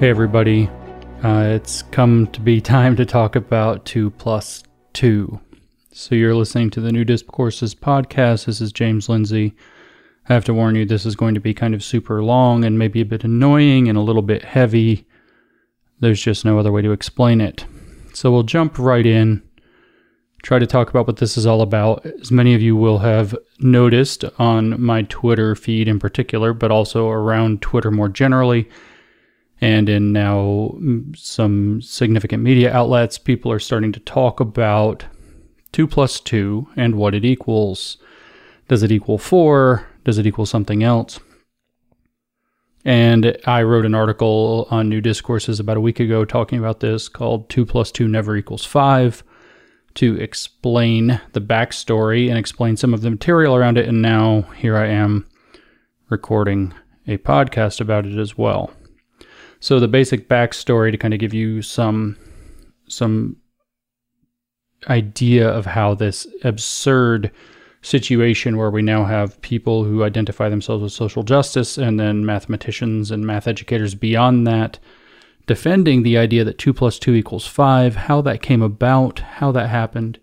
Hey everybody, it's come to be time to talk about 2 plus 2. So you're listening to the New Discourses podcast. This is James Lindsay. I have to warn you, this is going to be kind of super long and maybe a bit annoying and a little bit heavy. There's just no other way to explain it. So we'll jump right in, try to talk about what this is all about. As many of you will have noticed on my Twitter feed in particular, but also around Twitter more generally, and in now some significant media outlets, people are starting to talk about 2 plus 2 and what it equals. Does it equal 4? Does it equal something else? And I wrote an article on New Discourses about a week ago talking about this called 2 plus 2 never equals 5 to explain the backstory and explain some of the material around it. And now here I am recording a podcast about it as well. So the basic backstory to kind of give you some idea of how this absurd situation where we now have people who identify themselves with social justice and then mathematicians and math educators beyond that defending the idea that 2 plus 2 equals 5, how that came about, how that happened,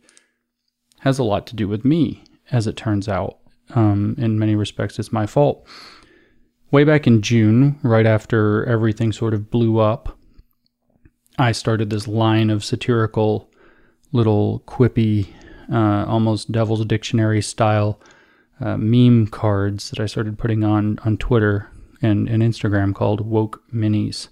has a lot to do with me, as it turns out. In many respects, it's my fault. Way back in June, right after everything sort of blew up, I started this line of satirical, little quippy, almost Devil's Dictionary style meme cards that I started putting on Twitter and Instagram called Woke Minis.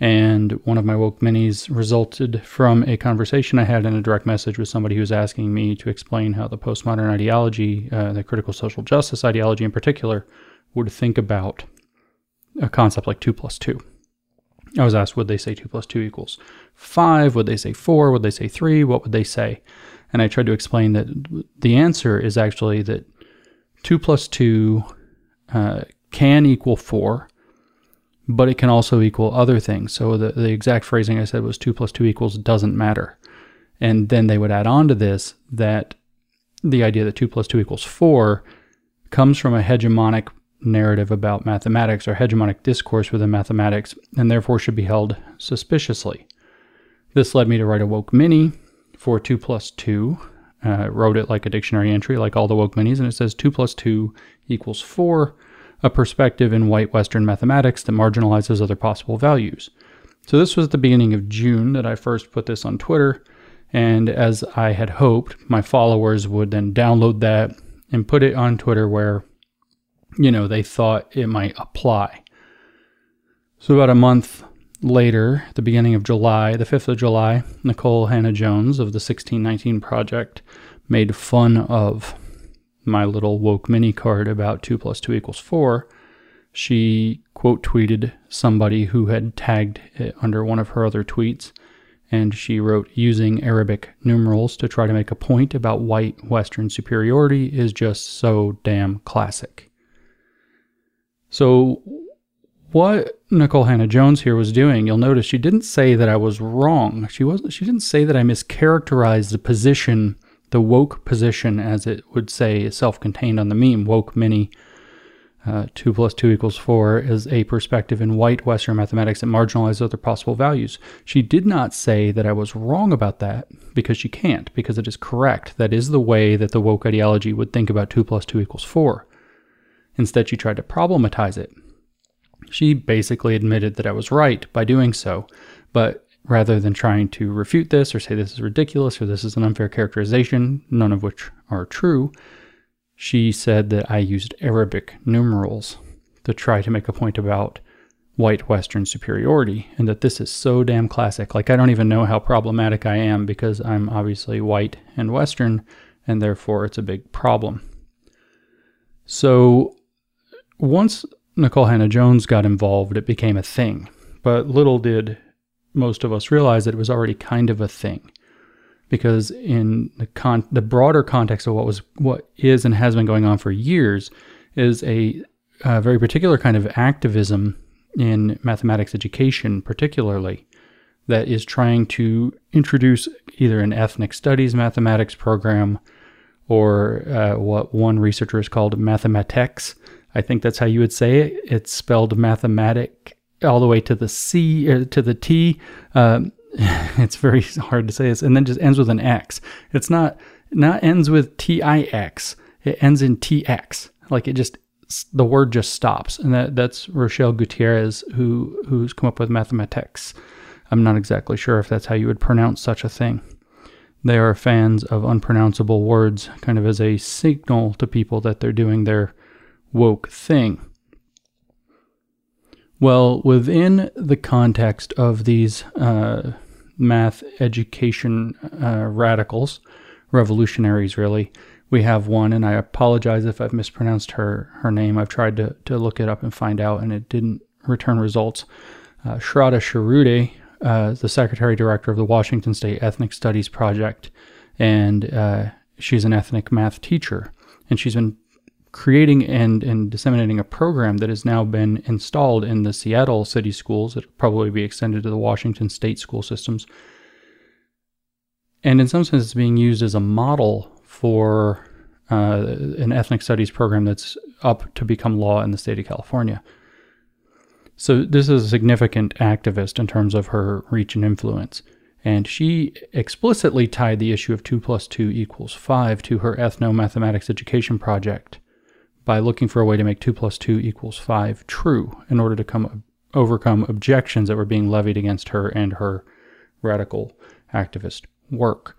And one of my Woke Minis resulted from a conversation I had in a direct message with somebody who was asking me to explain how the postmodern ideology, the critical social justice ideology in particular, would think about a concept like 2 plus 2. I was asked, would they say 2 plus 2 equals 5? Would they say 4? Would they say 3? What would they say? And I tried to explain that the answer is actually that 2 plus 2 can equal 4, but it can also equal other things. So the exact phrasing I said was 2 plus 2 equals doesn't matter. And then they would add on to this that the idea that 2 plus 2 equals 4 comes from a hegemonic narrative about mathematics or hegemonic discourse within mathematics, and therefore should be held suspiciously. This led me to write a Woke Mini for 2 plus 2. Wrote it like a dictionary entry, like all the Woke Minis, and it says 2 plus 2 equals 4, a perspective in white Western mathematics that marginalizes other possible values. So this was the beginning of June that I first put this on Twitter, and as I had hoped, my followers would then download that and put it on Twitter where, you know, they thought it might apply. So about a month later, at the beginning of July, the 5th of July, Nicole Hannah-Jones of the 1619 Project made fun of my little Woke Mini card about 2 plus 2 equals 4. She quote tweeted somebody who had tagged it under one of her other tweets, and she wrote, using Arabic numerals to try to make a point about white Western superiority is just so damn classic. So what Nicole Hannah-Jones here was doing, you'll notice she didn't say that I was wrong. She didn't say that I mischaracterized the position, the woke position, as it would say, is self-contained on the meme. Woke Mini, 2 plus 2 equals 4, is a perspective in white Western mathematics that marginalizes other possible values. She did not say that I was wrong about that, because she can't, because it is correct. That is the way that the woke ideology would think about 2 plus 2 equals 4. Instead, she tried to problematize it. She basically admitted that I was right by doing so, but rather than trying to refute this or say this is ridiculous or this is an unfair characterization, none of which are true, she said that I used Arabic numerals to try to make a point about white Western superiority and that this is so damn classic. Like, I don't even know how problematic I am because I'm obviously white and Western, and therefore it's a big problem. So once Nicole Hannah-Jones got involved, it became a thing. But little did most of us realize that it was already kind of a thing. Because in the broader context of what is and has been going on for years is a very particular kind of activism in mathematics education particularly that is trying to introduce either an ethnic studies mathematics program or what one researcher has called mathematics. I think that's how you would say it. It's spelled mathematic, all the way to the C, to the T. It's very hard to say this. And then just ends with an X. It's not ends with T-I-X. It ends in T-X. Like it just, the word just stops. And that's Rochelle Gutierrez, who's come up with mathematics. I'm not exactly sure if that's how you would pronounce such a thing. They are fans of unpronounceable words, kind of as a signal to people that they're doing their woke thing. Well, within the context of these math education radicals, revolutionaries really, we have one, and I apologize if I've mispronounced her name. I've tried to look it up and find out, and it didn't return results. Shraddha Shirude, the secretary director of the Washington State Ethnic Studies Project, and she's an ethnic math teacher, and she's been creating and disseminating a program that has now been installed in the Seattle city schools. It'll probably be extended to the Washington State school systems. And in some sense, it's being used as a model for an ethnic studies program that's up to become law in the state of California. So this is a significant activist in terms of her reach and influence. And she explicitly tied the issue of 2 + 2 = 5 to her ethno-mathematics education project by looking for a way to make 2 + 2 = 5 true in order to overcome objections that were being levied against her and her radical activist work.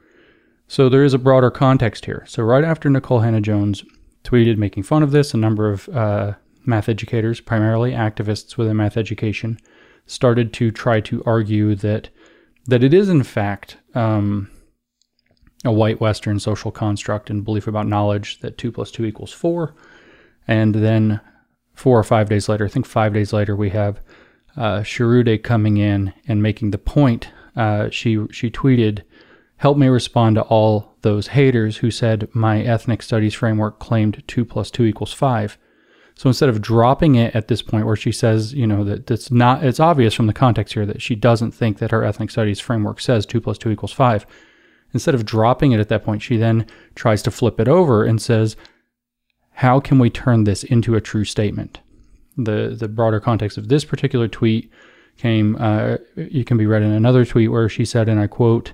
So there is a broader context here. So right after Nicole Hannah-Jones tweeted making fun of this, a number of math educators, primarily activists within math education, started to try to argue that it is in fact a white Western social construct and belief about knowledge that 2 + 2 = 4. And then 4 or 5 days later, I think 5 days later, we have Shirude coming in and making the point. She tweeted, "Help me respond to all those haters who said my ethnic studies framework claimed 2 + 2 = 5. So instead of dropping it at this point where she says, you know, that it's not, it's obvious from the context here that she doesn't think that her ethnic studies framework says 2 + 2 = 5. Instead of dropping it at that point, she then tries to flip it over and says, how can we turn this into a true statement? The broader context of this particular tweet came, you can be read in another tweet where she said, and I quote,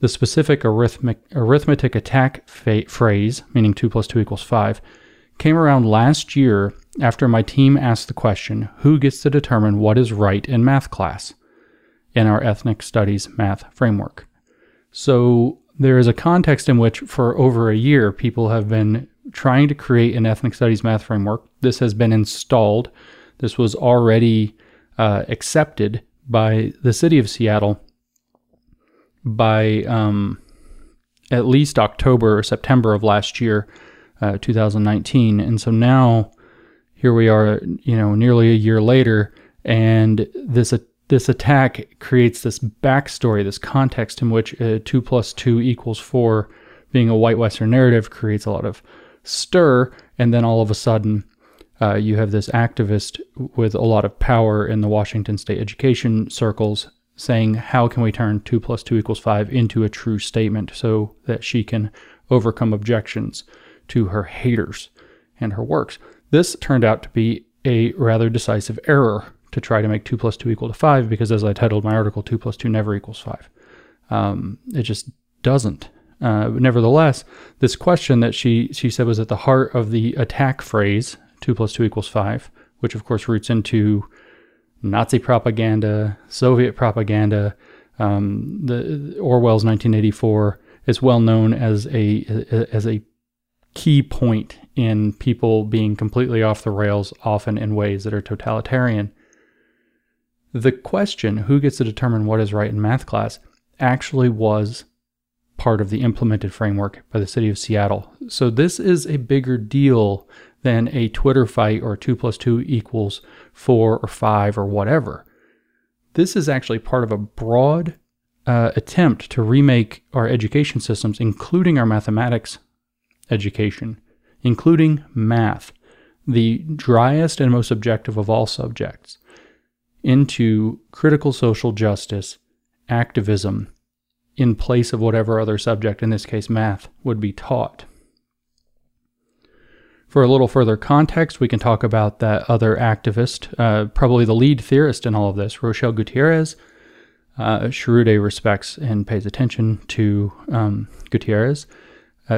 "The specific arithmetic attack phrase, meaning 2 + 2 = 5, came around last year after my team asked the question, who gets to determine what is right in math class in our ethnic studies math framework?" So there is a context in which for over a year, people have been trying to create an ethnic studies math framework. This has been installed. This was already accepted by the city of Seattle by at least October or September of last year, 2019. And so now here we are, you know, nearly a year later, and this attack creates this backstory, this context in which 2 + 2 = 4 being a white Western narrative creates a lot of stir. And then all of a sudden you have this activist with a lot of power in the Washington State education circles saying, how can we turn 2 + 2 = 5 into a true statement so that she can overcome objections to her haters and her works. This turned out to be a rather decisive error to try to make 2 + 2 = 5 because, as I titled my article, 2 + 2 never equals 5. It just doesn't. But nevertheless, this question that she said was at the heart of the attack phrase, 2 + 2 = 5, which of course roots into Nazi propaganda, Soviet propaganda, the Orwell's 1984 is well known as a key point in people being completely off the rails, often in ways that are totalitarian. The question, who gets to determine what is right in math class, actually was part of the implemented framework by the city of Seattle. So this is a bigger deal than a Twitter fight or 2 + 2 = 4 or 5 or whatever. This is actually part of a broad attempt to remake our education systems, including our mathematics education, including math, the driest and most objective of all subjects, into critical social justice activism in place of whatever other subject, in this case math, would be taught. For a little further context, we can talk about that other activist, probably the lead theorist in all of this, Rochelle Gutierrez. Shirude respects and pays attention to Gutierrez.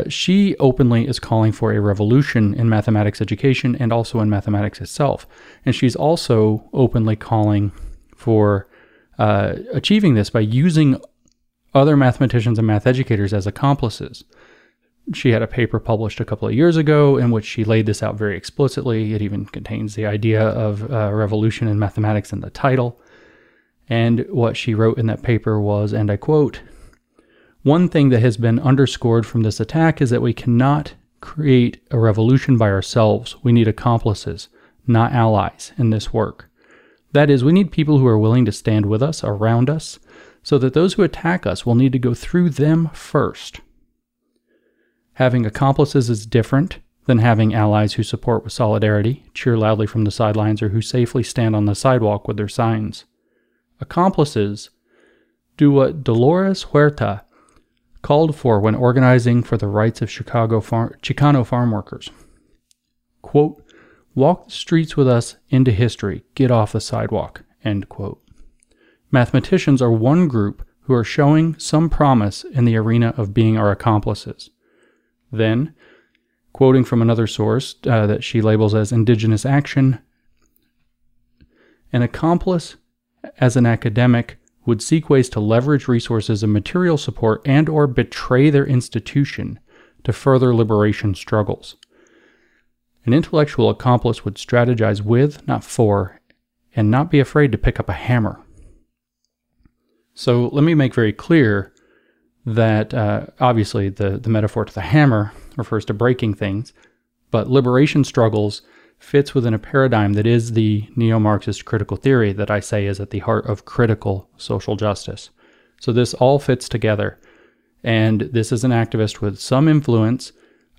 She openly is calling for a revolution in mathematics education and also in mathematics itself. And she's also openly calling for achieving this by using other mathematicians and math educators as accomplices. She had a paper published a couple of years ago in which she laid this out very explicitly. It even contains the idea of revolution in mathematics in the title. And what she wrote in that paper was, and I quote, "One thing that has been underscored from this attack is that we cannot create a revolution by ourselves. We need accomplices, not allies, in this work. That is, we need people who are willing to stand with us, around us, so that those who attack us will need to go through them first. Having accomplices is different than having allies who support with solidarity, cheer loudly from the sidelines, or who safely stand on the sidewalk with their signs. Accomplices do what Dolores Huerta called for when organizing for the rights of Chicano farm workers. Quote, walk the streets with us into history, get off the sidewalk." End quote. Mathematicians are one group who are showing some promise in the arena of being our accomplices. Then, quoting from another source that she labels as Indigenous Action, "An accomplice as an academic would seek ways to leverage resources and material support and or betray their institution to further liberation struggles. An intellectual accomplice would strategize with, not for, and not be afraid to pick up a hammer." So let me make very clear that obviously the metaphor to the hammer refers to breaking things, but liberation struggles fits within a paradigm that is the neo-Marxist critical theory that I say is at the heart of critical social justice. So this all fits together. And this is an activist with some influence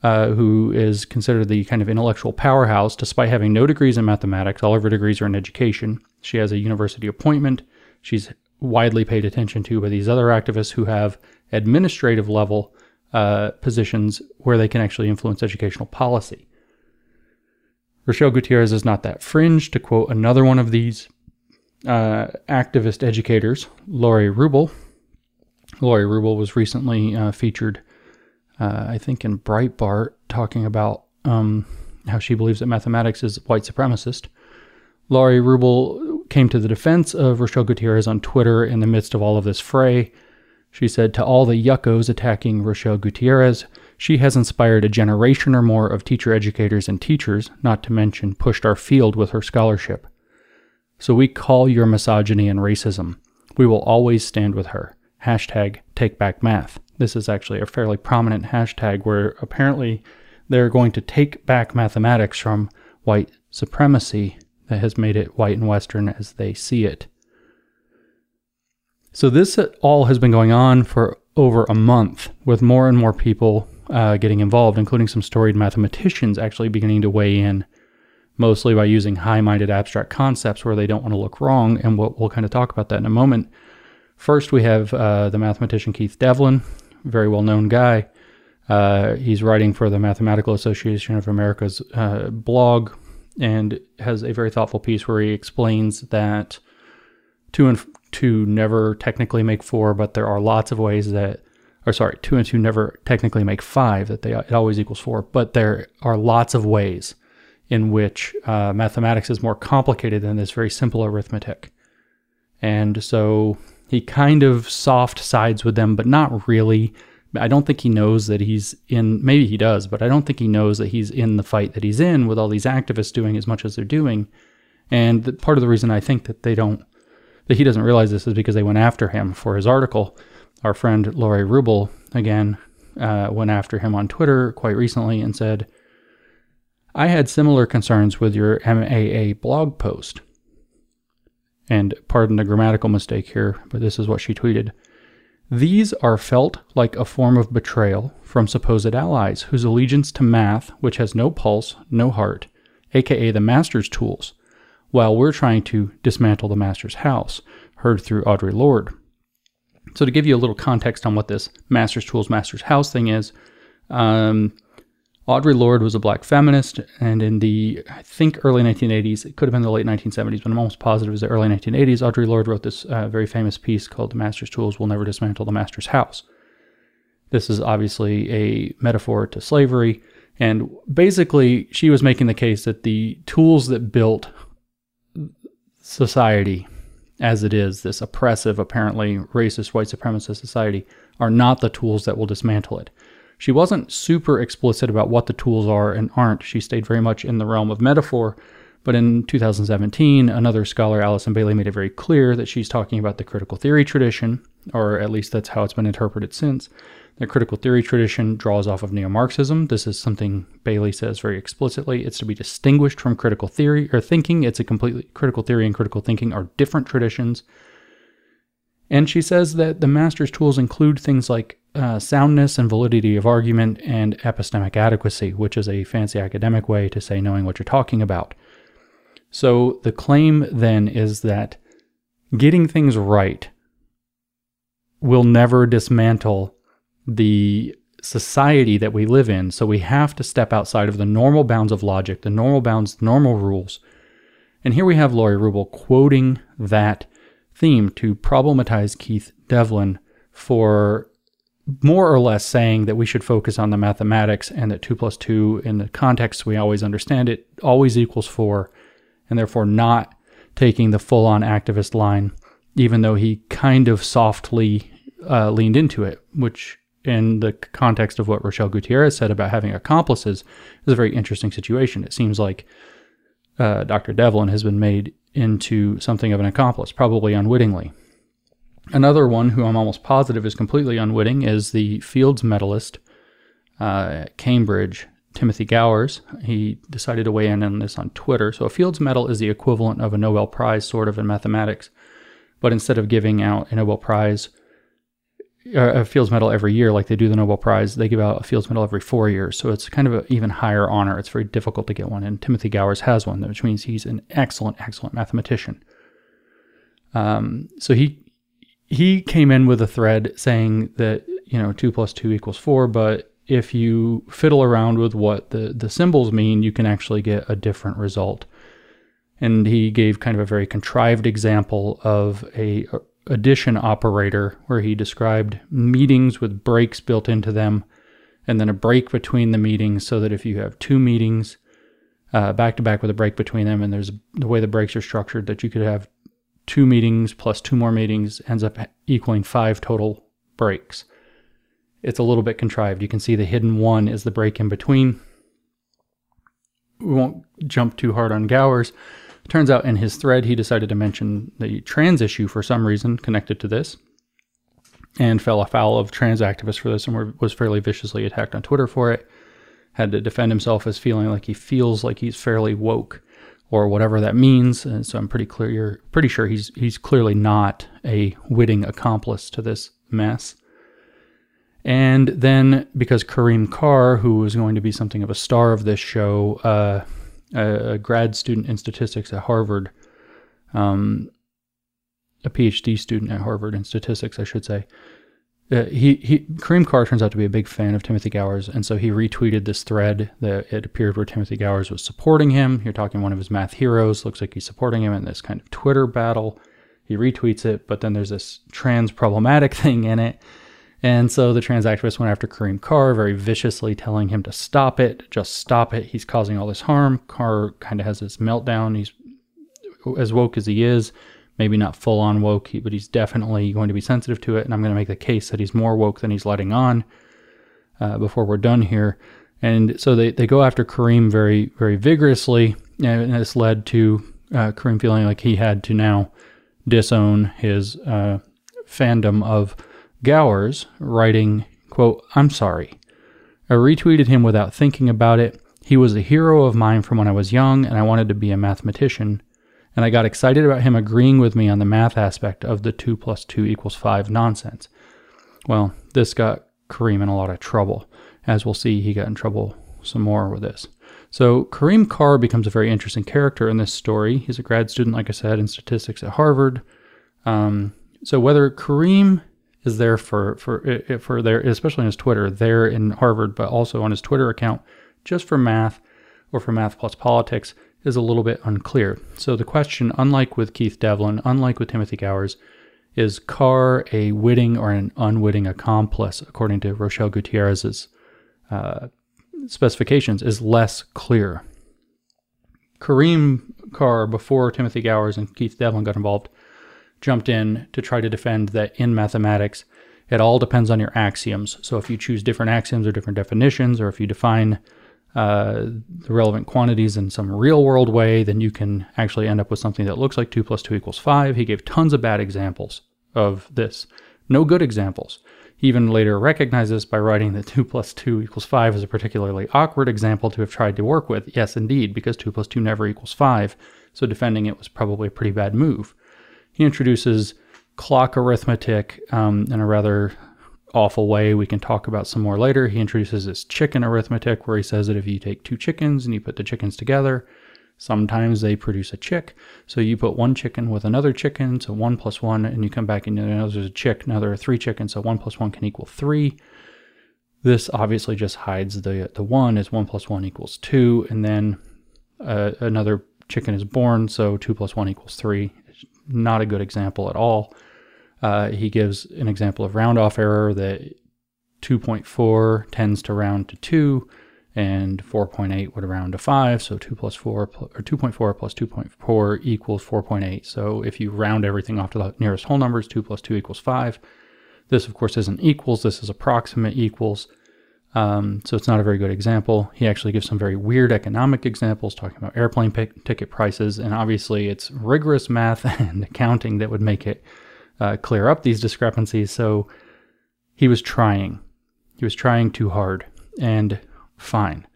who is considered the kind of intellectual powerhouse despite having no degrees in mathematics. All of her degrees are in education. She has a university appointment. She's widely paid attention to by these other activists who have administrative level positions where they can actually influence educational policy. Rochelle Gutierrez is not that fringe. To quote another one of these activist educators, Lori Rubel. Lori Rubel was recently featured, I think, in Breitbart, talking about how she believes that mathematics is white supremacist. Lori Rubel came to the defense of Rochelle Gutierrez on Twitter in the midst of all of this fray. She said, "To all the yuckos attacking Rochelle Gutierrez, she has inspired a generation or more of teacher educators and teachers, not to mention pushed our field with her scholarship. So we call your misogyny and racism. We will always stand with her. Hashtag take back math." This is actually a fairly prominent hashtag where apparently they're going to take back mathematics from white supremacy that has made it white and Western as they see it. So this all has been going on for over a month, with more and more people getting involved, including some storied mathematicians actually beginning to weigh in, mostly by using high-minded abstract concepts where they don't want to look wrong, and we'll kind of talk about that in a moment. First, we have the mathematician Keith Devlin, very well-known guy. He's writing for the Mathematical Association of America's blog, and has a very thoughtful piece where he explains that two never technically make four, but there are lots of ways that, or sorry, 2 and 2 never technically make 5, that it always equals 4, but there are lots of ways in which mathematics is more complicated than this very simple arithmetic. And so he kind of soft sides with them, but not really. I don't think he knows that he's in, maybe he does, but I don't think he knows that he's in the fight that he's in with all these activists doing as much as they're doing. And part of the reason I think that that he doesn't realize this is because they went after him for his article. Our friend Lori Rubel, again, went after him on Twitter quite recently and said, "I had similar concerns with your MAA blog post." And pardon the grammatical mistake here, but this is what she tweeted. "These are felt like a form of betrayal from supposed allies whose allegiance to math, which has no pulse, no heart, aka the master's tools, while we're trying to dismantle the master's house," heard through Audre Lorde. So to give you a little context on what this master's tools, master's house thing is, Audre Lorde was a black feminist, and in the, I think, early 1980s, it could have been the late 1970s, but I'm almost positive it was the early 1980s, Audre Lorde wrote this very famous piece called The Master's Tools Will Never Dismantle the Master's House. This is obviously a metaphor to slavery, and basically she was making the case that the tools that built society as it is, this oppressive, apparently racist, white supremacist society, are not the tools that will dismantle it. She wasn't super explicit about what the tools are and aren't. She stayed very much in the realm of metaphor, but in 2017, another scholar, Alison Bailey, made it very clear that she's talking about the critical theory tradition, or at least that's how it's been interpreted since. The critical theory tradition draws off of neo-Marxism. This is something Bailey says very explicitly. It's to be distinguished from critical theory or thinking. It's a completely critical theory and critical thinking are different traditions. And she says that the master's tools include things like soundness and validity of argument and epistemic adequacy, which is a fancy academic way to say knowing what you're talking about. So the claim then is that getting things right will never dismantle the society that we live in, so we have to step outside of the normal bounds of logic, the normal bounds, normal rules. And here we have Lori Rubel quoting that theme to problematize Keith Devlin for more or less saying that we should focus on the mathematics and that 2 plus 2 in the context we always understand it always equals 4, and therefore not taking the full-on activist line, even though he kind of softly leaned into it, which in the context of what Rochelle Gutierrez said about having accomplices is a very interesting situation. It seems like Dr. Devlin has been made into something of an accomplice, probably unwittingly. Another one who I'm almost positive is completely unwitting is the Fields medalist at Cambridge, Timothy Gowers. He decided to weigh in on this on Twitter. So a Fields medal is the equivalent of a Nobel Prize sort of in mathematics, but instead of giving out a Nobel Prize a Fields Medal every year, like they do the Nobel Prize, they give out a Fields Medal every 4 years, so it's kind of an even higher honor. It's very difficult to get one, and Timothy Gowers has one, which means he's an excellent, excellent mathematician. So he came in with a thread saying that, you know, 2 plus 2 equals 4, but if you fiddle around with what the symbols mean, you can actually get a different result. And he gave kind of a very contrived example of a addition operator where he described meetings with breaks built into them and then a break between the meetings, so that if you have 2 meetings back to back with a break between them, and there's the way the breaks are structured that you could have 2 meetings plus 2 more meetings ends up equaling 5 total breaks. It's a little bit contrived. You can see the hidden one is the break in between. We won't jump too hard on Gowers. Turns out in his thread, he decided to mention the trans issue for some reason connected to this, and fell afoul of trans activists for this, and was fairly viciously attacked on Twitter for it. Had to defend himself as feeling like he feels like he's fairly woke, or whatever that means. And so I'm pretty sure he's clearly not a witting accomplice to this mess. And then because Kareem Carr, who was going to be something of a star of this show, a grad student in statistics at Harvard, a PhD student at Harvard in statistics, I should say. Kareem Carr turns out to be a big fan of Timothy Gowers, and so he retweeted this thread that it appeared where Timothy Gowers was supporting him. You're talking one of his math heroes. Looks like he's supporting him in this kind of Twitter battle. He retweets it, but then there's this trans problematic thing in it. And so the trans activist went after Kareem Carr, very viciously telling him to stop it, just stop it. He's causing all this harm. Carr kind of has this meltdown. He's as woke as he is, maybe not full-on woke, but he's definitely going to be sensitive to it, and I'm going to make the case that he's more woke than he's letting on before we're done here. And so they go after Kareem very, very vigorously, and this led to Kareem feeling like he had to now disown his fandom of Gowers, writing, quote, "I'm sorry. I retweeted him without thinking about it. He was a hero of mine from when I was young, and I wanted to be a mathematician, and I got excited about him agreeing with me on the math aspect of the 2 plus 2 equals 5 nonsense." Well, this got Kareem in a lot of trouble. As we'll see, he got in trouble some more with this. So Kareem Carr becomes a very interesting character in this story. He's a grad student, like I said, in statistics at Harvard. So whether Kareem is there for especially on his Twitter, there in Harvard, but also on his Twitter account, just for math or for math plus politics is a little bit unclear. So the question, unlike with Keith Devlin, unlike with Timothy Gowers, is Carr a witting or an unwitting accomplice, according to Rochelle Gutierrez's specifications, is less clear. Kareem Carr, before Timothy Gowers and Keith Devlin got involved, jumped in to try to defend that in mathematics, it all depends on your axioms. So if you choose different axioms or different definitions, or if you define the relevant quantities in some real-world way, then you can actually end up with something that looks like 2 plus 2 equals 5. He gave tons of bad examples of this. No good examples. He even later recognized this by writing that 2 plus 2 equals 5 is a particularly awkward example to have tried to work with. Yes, indeed, because 2 plus 2 never equals 5, so defending it was probably a pretty bad move. He introduces clock arithmetic in a rather awful way we can talk about some more later. He introduces this chicken arithmetic where he says that if you take two chickens and you put the chickens together, sometimes they produce a chick. So you put one chicken with another chicken, so 1 plus 1, and you come back and you know there's a chick, now there are 3 chickens, so 1 plus 1 can equal 3. This obviously just hides the 1 as 1 plus 1 equals 2, and then another chicken is born, so 2 plus 1 equals 3. It's not a good example at all. He gives an example of round-off error that 2.4 tends to round to 2, and 4.8 would round to 5, so 2.4 plus 2.4 equals 4.8. So if you round everything off to the nearest whole numbers, 2 plus 2 equals 5. This, of course, isn't equals. This is approximate equals, so it's not a very good example. He actually gives some very weird economic examples, talking about airplane ticket prices, and obviously it's rigorous math and accounting that would make it clear up these discrepancies. So he was trying too hard, and fine.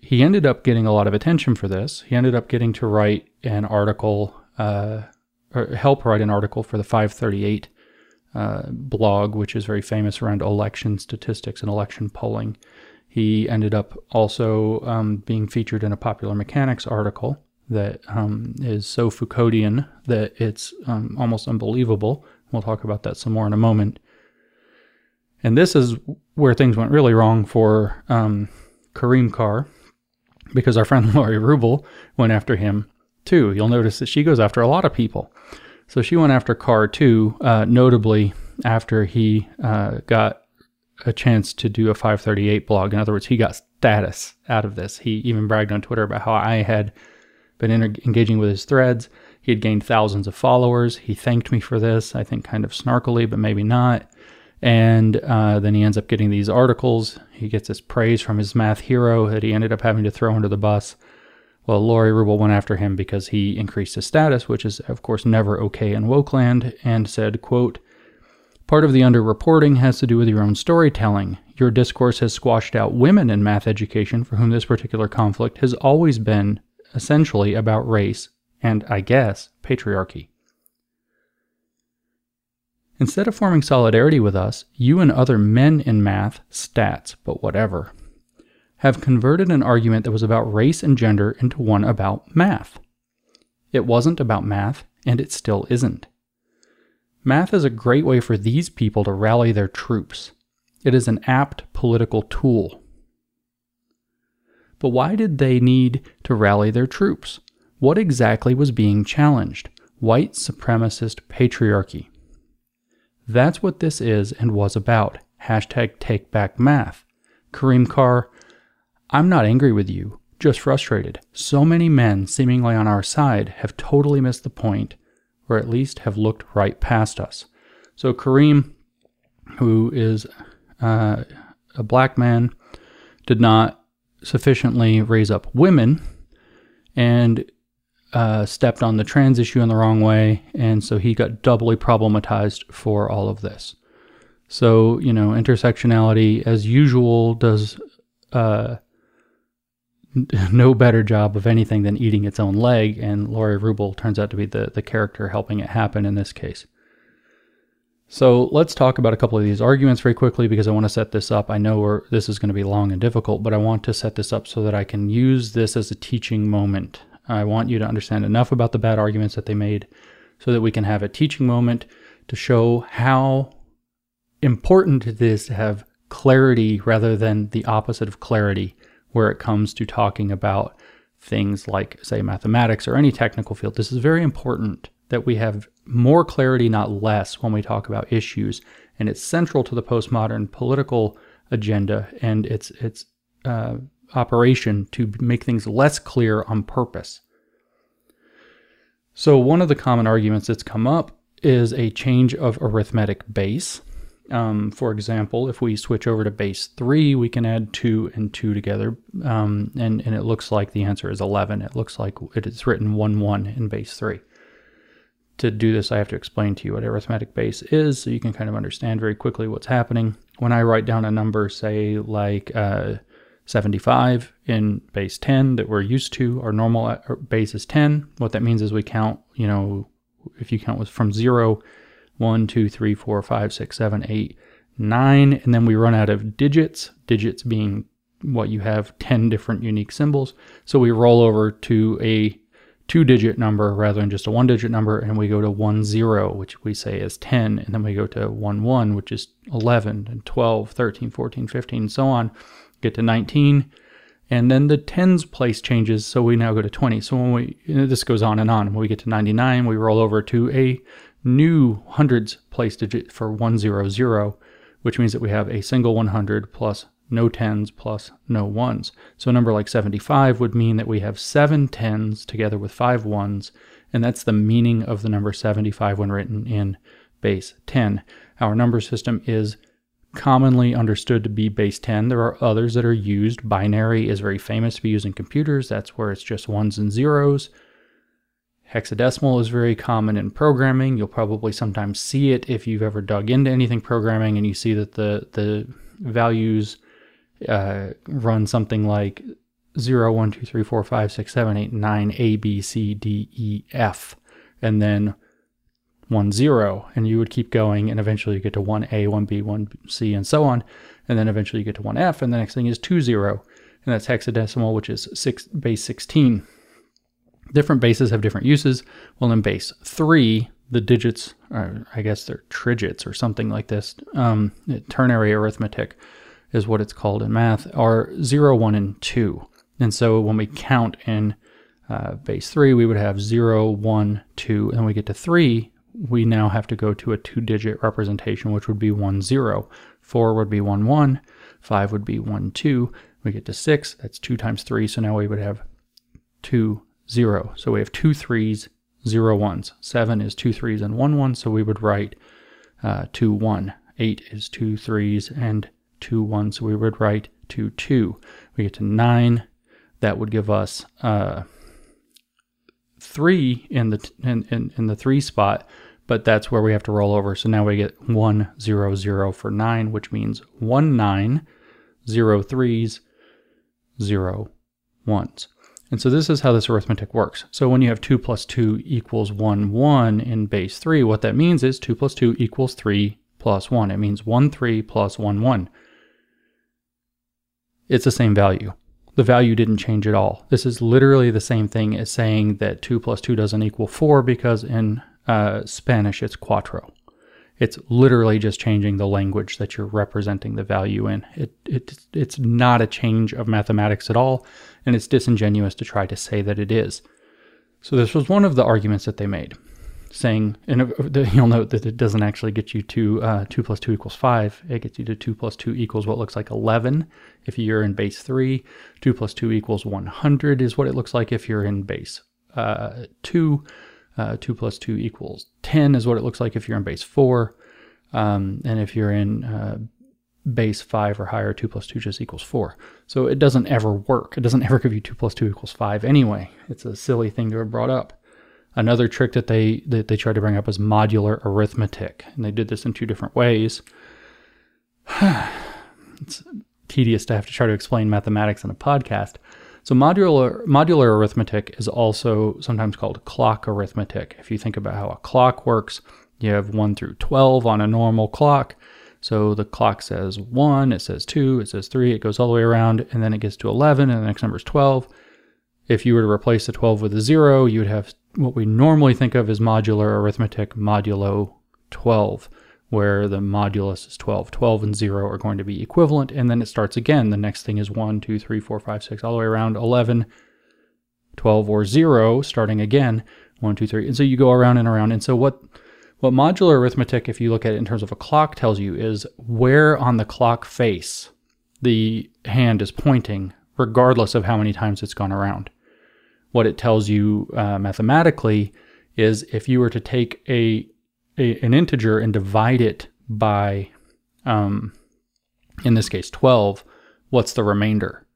He ended up getting a lot of attention for this. He ended up getting to write an article, or help write an article for the 538 blog, which is very famous around election statistics and election polling. He ended up also being featured in a Popular Mechanics article that is so Foucauldian that it's almost unbelievable. We'll talk about that some more in a moment. And this is where things went really wrong for Kareem Carr, because our friend Lori Rubel went after him too. You'll notice that she goes after a lot of people. So she went after Carr too, notably after he got a chance to do a 538 blog. In other words, he got status out of this. He even bragged on Twitter about how I had been engaging with his threads. He had gained thousands of followers. He thanked me for this, I think kind of snarkily, but maybe not. And then he ends up getting these articles. He gets this praise from his math hero that he ended up having to throw under the bus. Well, Lori Rubel went after him because he increased his status, which is, of course, never okay in wokeland, and said, quote, "Part of the underreporting has to do with your own storytelling. Your discourse has squashed out women in math education for whom this particular conflict has always been essentially about race and, I guess, patriarchy. Instead of forming solidarity with us, you and other men in math, stats, but whatever, have converted an argument that was about race and gender into one about math. It wasn't about math, and it still isn't. Math is a great way for these people to rally their troops. It is an apt political tool. But why did they need to rally their troops? What exactly was being challenged? White supremacist patriarchy. That's what this is and was about. Hashtag take back math. Kareem Carr, I'm not angry with you, just frustrated. So many men seemingly on our side have totally missed the point, or at least have looked right past us." So Kareem, who is a black man, did not sufficiently raise up women and stepped on the trans issue in the wrong way, and so he got doubly problematized for all of this. So, you know, intersectionality, as usual, does no better job of anything than eating its own leg, and Lori Rubel turns out to be the character helping it happen in this case. So let's talk about a couple of these arguments very quickly, because I want to set this up. I know this is going to be long and difficult, but I want to set this up so that I can use this as a teaching moment. I want you to understand enough about the bad arguments that they made so that we can have a teaching moment to show how important it is to have clarity rather than the opposite of clarity where it comes to talking about things like, say, mathematics or any technical field. This is very important that we have more clarity, not less, when we talk about issues. And it's central to the postmodern political agenda and its operation to make things less clear on purpose. So one of the common arguments that's come up is a change of arithmetic base. For example, if we switch over to base 3, we can add 2 and 2 together, and it looks like the answer is 11. It looks like it is written 1, 1 in base 3. To do this, I have to explain to you what arithmetic base is, so you can kind of understand very quickly what's happening. When I write down a number, say like 75 in base 10 that we're used to, our normal base is 10. What that means is we count, you know, if you count from 0, 1, 2, 3, 4, 5, 6, 7, 8, 9, and then we run out of digits, digits being what you have 10 different unique symbols. So we roll over to a two-digit number rather than just a one-digit number, and we go to 10, which we say is 10, and then we go to 11, which is 11, and 12, 13, 14, 15, and so on, get to 19, and then the tens place changes, so we now go to 20. So when we, this goes on, when we get to 99, we roll over to a new hundreds place digit for 100, which means that we have a single 100 plus no tens plus no ones. So a number like 75 would mean that we have 7 tens together with 5 ones, and that's the meaning of the number 75 when written in base 10. Our number system is commonly understood to be base 10. There are others that are used. Binary is very famous to be used in computers. That's where it's just ones and zeros. Hexadecimal is very common in programming. You'll probably sometimes see it if you've ever dug into anything programming, and you see that the values run something like 0, 1, 2, 3, 4, 5, 6, 7, 8, 9, A, B, C, D, E, F, and then 1, 0, and you would keep going, and eventually you get to 1A, 1B, 1C, and so on, and then eventually you get to 1F, and the next thing is 2, 0, and that's hexadecimal, which is base 16. Different bases have different uses. Well, in base 3, the digits, or I guess they're trigits or something like this, ternary arithmetic is what it's called in math, are 0, 1, and 2. And so when we count in base 3, we would have 0, 1, 2, and we get to 3, we now have to go to a two-digit representation, which would be 1, 0. 4 would be 1, 1. 5 would be 1, 2. We get to 6, that's 2 times 3, so now we would have 2, 0. So we have 2 3s, 0 1s. 7 is 2 3s and 1 1, so we would write 2 1. 8 is 2 3s and 2 1, so we would write 2 2. We get to 9, that would give us 3 in the 3 spot, but that's where we have to roll over, so now we get 1 0 0 for 9, which means 1 9, 0 3s, 0 1s. And so this is how this arithmetic works. So when you have 2 plus 2 equals 1, 1 in base 3, what that means is 2 plus 2 equals 3 plus 1. It means 1, 3 plus 1, 1. It's the same value. The value didn't change at all. This is literally the same thing as saying that 2 plus 2 doesn't equal 4 because in Spanish it's 4. It's literally just changing the language that you're representing the value in. It's not a change of mathematics at all, and it's disingenuous to try to say that it is. So this was one of the arguments that they made, saying, and you'll note that it doesn't actually get you to 2 plus 2 equals 5. It gets you to 2 plus 2 equals what looks like 11 if you're in base 3. 2 plus 2 equals 100 is what it looks like if you're in base 2. 2 plus 2 equals 10 is what it looks like if you're in base 4. And if you're in base 5 or higher, 2 plus 2 just equals 4. So it doesn't ever work. It doesn't ever give you 2 plus 2 equals 5 anyway. It's a silly thing to have brought up. Another trick that they tried to bring up is modular arithmetic. And they did this in two different ways. It's tedious to have to try to explain mathematics in a podcast. So modular arithmetic is also sometimes called clock arithmetic. If you think about how a clock works, you have 1 through 12 on a normal clock. So the clock says 1, it says 2, it says 3, it goes all the way around, and then it gets to 11, and the next number is 12. If you were to replace the 12 with a 0, you would have what we normally think of as modular arithmetic, modulo 12, where the modulus is 12. 12 and 0 are going to be equivalent, and then it starts again. The next thing is 1, 2, 3, 4, 5, 6, all the way around 11, 12 or 0, starting again, 1, 2, 3. And so you go around and around. And so what modular arithmetic, if you look at it in terms of a clock, tells you is where on the clock face the hand is pointing, regardless of how many times it's gone around. What it tells you mathematically is if you were to take an integer and divide it by, in this case, 12, what's the remainder?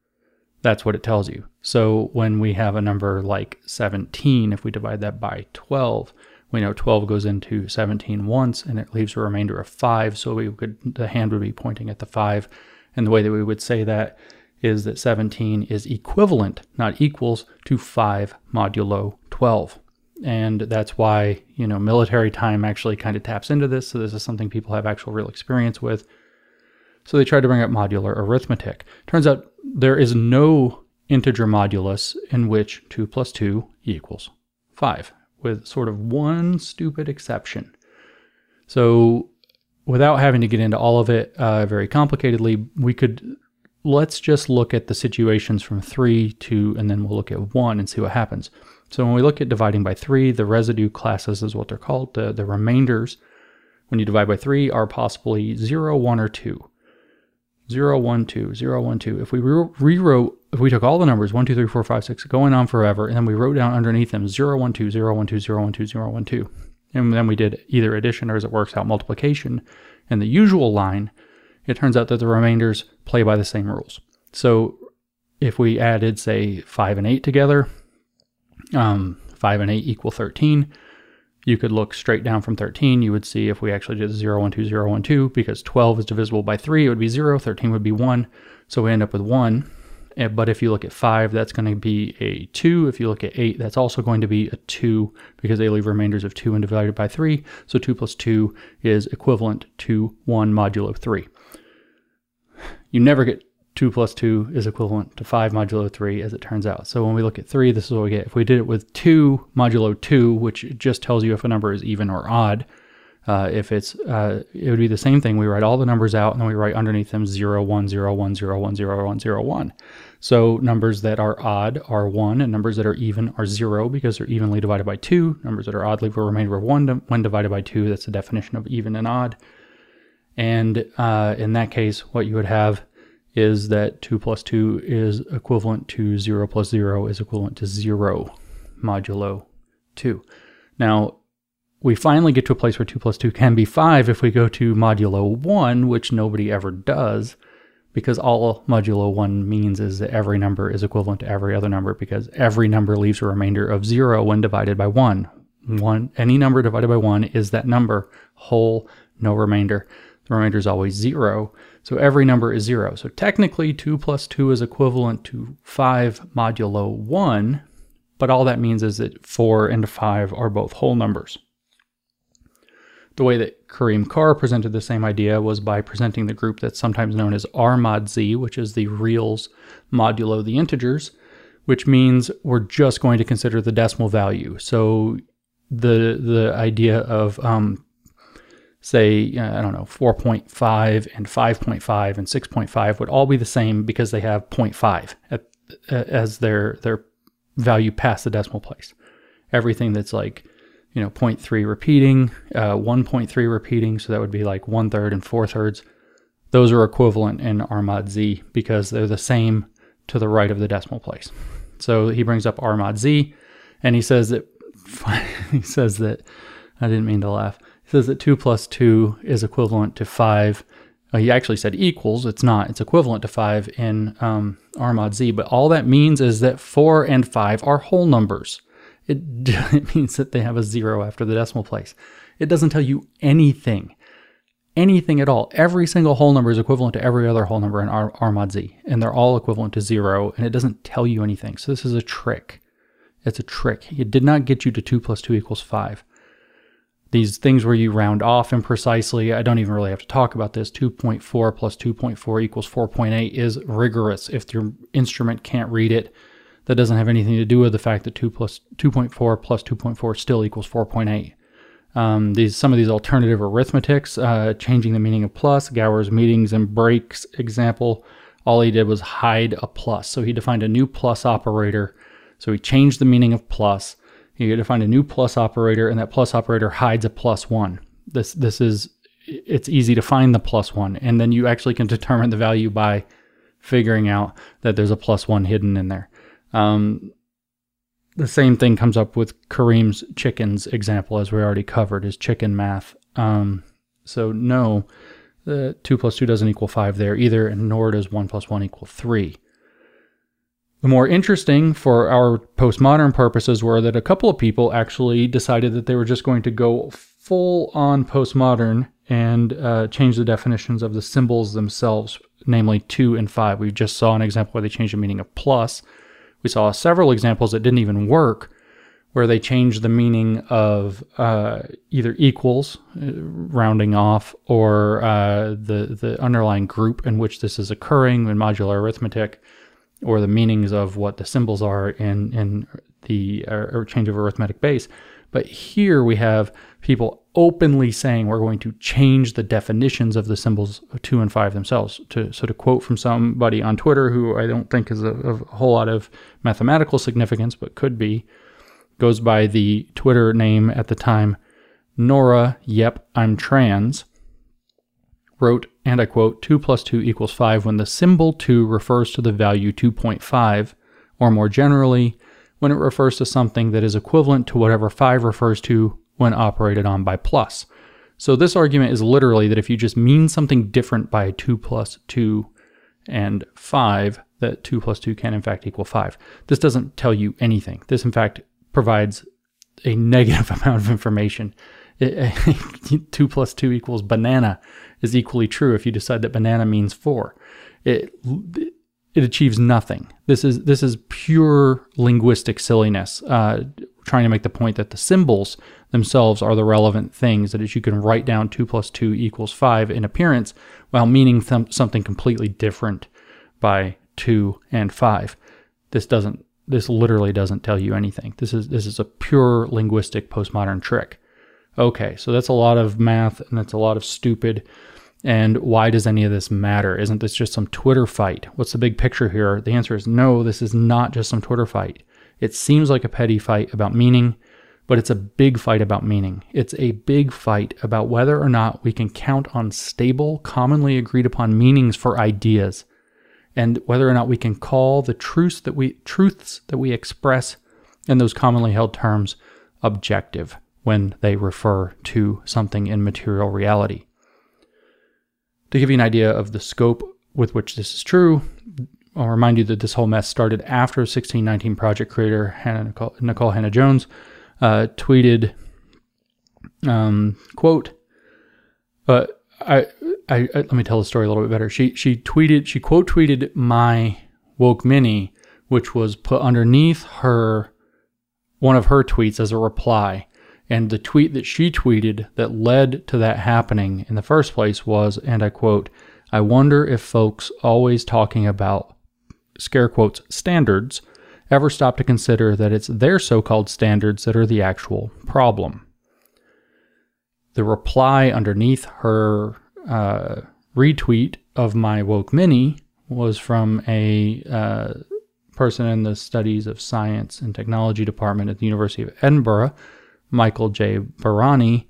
That's what it tells you. So when we have a number like 17, if we divide that by 12, we know 12 goes into 17 once, and it leaves a remainder of 5, so the hand would be pointing at the 5. And the way that we would say that is that 17 is equivalent, not equals, to 5 modulo 12. And that's why, you know, military time actually kind of taps into this. So this is something people have actual real experience with. So they tried to bring up modular arithmetic. Turns out there is no integer modulus in which 2 plus 2 equals 5, with sort of one stupid exception. So without having to get into all of it very complicatedly, let's just look at the situations from 3, 2, and then we'll look at 1 and see what happens. So when we look at dividing by 3, the residue classes is what they're called. The remainders, when you divide by 3, are possibly 0, 1, or 2. 0, 1, 2, 0, 1, 2. If we rewrote, if we took all the numbers, 1, 2, 3, 4, 5, 6, going on forever, and then we wrote down underneath them 0, 1, 2, 0, 1, 2, 0, 1, 2, 0, 1, 2. And then we did either addition or, as it works out, multiplication. And the usual line, it turns out that the remainders play by the same rules. So if we added, say, 5 and 8 together, 5 and 8 equal 13. You could look straight down from 13. You would see if we actually did 0, 1, 2, 0, 1, 2, because 12 is divisible by 3, it would be 0, 13 would be 1, so we end up with 1. But if you look at 5, that's going to be a 2. If you look at 8, that's also going to be a 2, because they leave remainders of 2 and divided by 3, so 2 plus 2 is equivalent to 1 modulo 3. You never get 2 plus 2 is equivalent to 5 modulo 3, as it turns out. So when we look at 3, this is what we get. If we did it with 2 modulo 2, which just tells you if a number is even or odd, it would be the same thing. We write all the numbers out, and then we write underneath them 0, 1, 0, 1, 0, 1, 0, 1, 0, 1. So numbers that are odd are 1, and numbers that are even are 0, because they're evenly divided by 2. Numbers that are odd leave a remainder of 1 when divided by 2. That's the definition of even and odd. And in that case, what you would have is that 2 plus 2 is equivalent to 0 plus 0 is equivalent to 0 modulo 2. Now, we finally get to a place where 2 plus 2 can be 5 if we go to modulo 1, which nobody ever does, because all modulo 1 means is that every number is equivalent to every other number, because every number leaves a remainder of 0 when divided by 1. Any number divided by 1 is that number, whole, no remainder. The remainder is always 0, so every number is 0. So technically, 2 plus 2 is equivalent to 5 modulo 1, but all that means is that 4 and 5 are both whole numbers. The way that Kareem Carr presented the same idea was by presenting the group that's sometimes known as R mod Z, which is the reals modulo the integers, which means we're just going to consider the decimal value. So the idea of say, I don't know, 4.5 and 5.5 and 6.5 would all be the same because they have 0.5 as their value past the decimal place. Everything that's like, you know, 0.3 repeating, 1.3 repeating, so that would be like 1/3 and 4/3. Those are equivalent in R mod Z because they're the same to the right of the decimal place. So he brings up R mod Z, and he says that, I didn't mean to laugh. Says that 2 plus 2 is equivalent to 5. He actually said equals. It's not. It's equivalent to 5 in R mod Z. But all that means is that 4 and 5 are whole numbers. It means that they have a 0 after the decimal place. It doesn't tell you anything. Anything at all. Every single whole number is equivalent to every other whole number in R mod Z. And they're all equivalent to 0. And it doesn't tell you anything. So this is a trick. It's a trick. It did not get you to 2 plus 2 equals 5. These things where you round off imprecisely, I don't even really have to talk about this. 2.4 plus 2.4 equals 4.8 is rigorous. If your instrument can't read it, that doesn't have anything to do with the fact that 2.4 plus 2.4 still equals 4.8. Some of these alternative arithmetics, changing the meaning of plus, Gower's meetings and breaks example, all he did was hide a plus. So he defined a new plus operator. So he changed the meaning of plus. He defined a new plus operator, and that plus operator hides a plus one. It's easy to find the plus one, and then you actually can determine the value by figuring out that there's a plus one hidden in there. The same thing comes up with Kareem's chickens example, as we already covered, is chicken math. So no, the 2 plus 2 doesn't equal 5 there either, and nor does 1 plus 1 equal 3. The more interesting for our postmodern purposes were that a couple of people actually decided that they were just going to go full on postmodern and change the definitions of the symbols themselves, namely 2 and 5. We just saw an example where they changed the meaning of plus. We saw several examples that didn't even work, where they changed the meaning of either equals, rounding off, or the underlying group in which this is occurring in modular arithmetic, or the meanings of what the symbols are in the change of arithmetic base. But here we have people openly saying we're going to change the definitions of the symbols of 2 and 5 themselves. So to quote from somebody on Twitter, who I don't think is of a whole lot of mathematical significance, but could be, goes by the Twitter name at the time, Nora, yep, I'm trans, wrote, and I quote, 2 plus 2 equals 5 when the symbol 2 refers to the value 2.5, or more generally, when it refers to something that is equivalent to whatever 5 refers to when operated on by plus. So this argument is literally that if you just mean something different by 2 plus 2 and 5, that 2 plus 2 can in fact equal 5. This doesn't tell you anything. This in fact provides a negative amount of information. 2 plus 2 equals banana is equally true if you decide that banana means 4. It achieves nothing. This is pure linguistic silliness, trying to make the point that the symbols themselves are the relevant things, that is, you can write down 2 plus 2 equals 5 in appearance while meaning something completely different by 2 and 5. This literally doesn't tell you anything. This is a pure linguistic postmodern trick. Okay, so that's a lot of math, and that's a lot of stupid. And why does any of this matter? Isn't this just some Twitter fight? What's the big picture here? The answer is no, this is not just some Twitter fight. It seems like a petty fight about meaning, but it's a big fight about meaning. It's a big fight about whether or not we can count on stable, commonly agreed upon meanings for ideas, and whether or not we can call the truths that we express in those commonly held terms objective when they refer to something in material reality. To give you an idea of the scope with which this is true, I'll remind you that this whole mess started after 1619 Project creator Nicole Hannah-Jones tweeted, quote, let me tell the story a little bit better. She quote tweeted my woke mini, which was put underneath one of her tweets as a reply. And the tweet that she tweeted that led to that happening in the first place was, and I quote, I wonder if folks always talking about, scare quotes, standards, ever stop to consider that it's their so-called standards that are the actual problem. The reply underneath her retweet of my woke mini was from a person in the Studies of Science and Technology department at the University of Edinburgh, Michael J. Barani,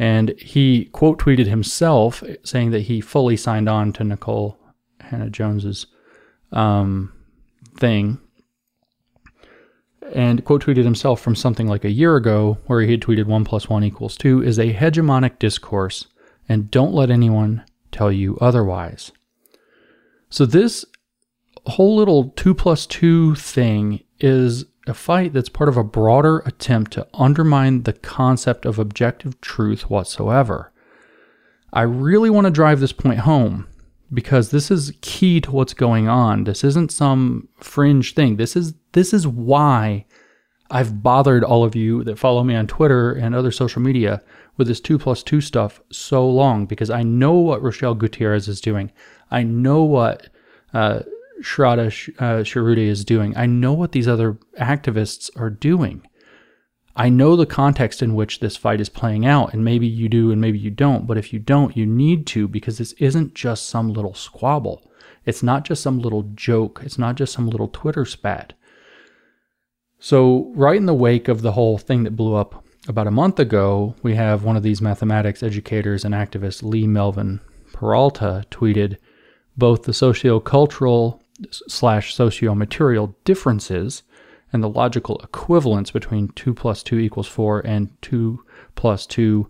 and he quote tweeted himself saying that he fully signed on to Nicole Hannah-Jones's thing, and quote tweeted himself from something like a year ago where he had tweeted 1 plus 1 equals 2 is a hegemonic discourse, and don't let anyone tell you otherwise. So this whole little 2 plus 2 thing is a fight that's part of a broader attempt to undermine the concept of objective truth whatsoever. I really want to drive this point home because this is key to what's going on. This isn't some fringe thing. This is why I've bothered all of you that follow me on Twitter and other social media with this 2 plus 2 stuff so long, because I know what Rochelle Gutierrez is doing. I know what Shraddha Shirude is doing. I know what these other activists are doing. I know the context in which this fight is playing out, and maybe you do and maybe you don't, but if you don't, you need to, because this isn't just some little squabble. It's not just some little joke. It's not just some little Twitter spat. So right in the wake of the whole thing that blew up about a month ago, we have one of these mathematics educators and activist, Lee Melvin Peralta, tweeted, both the sociocultural / sociomaterial differences and the logical equivalence between 2 + 2 = 4 and 2 + 2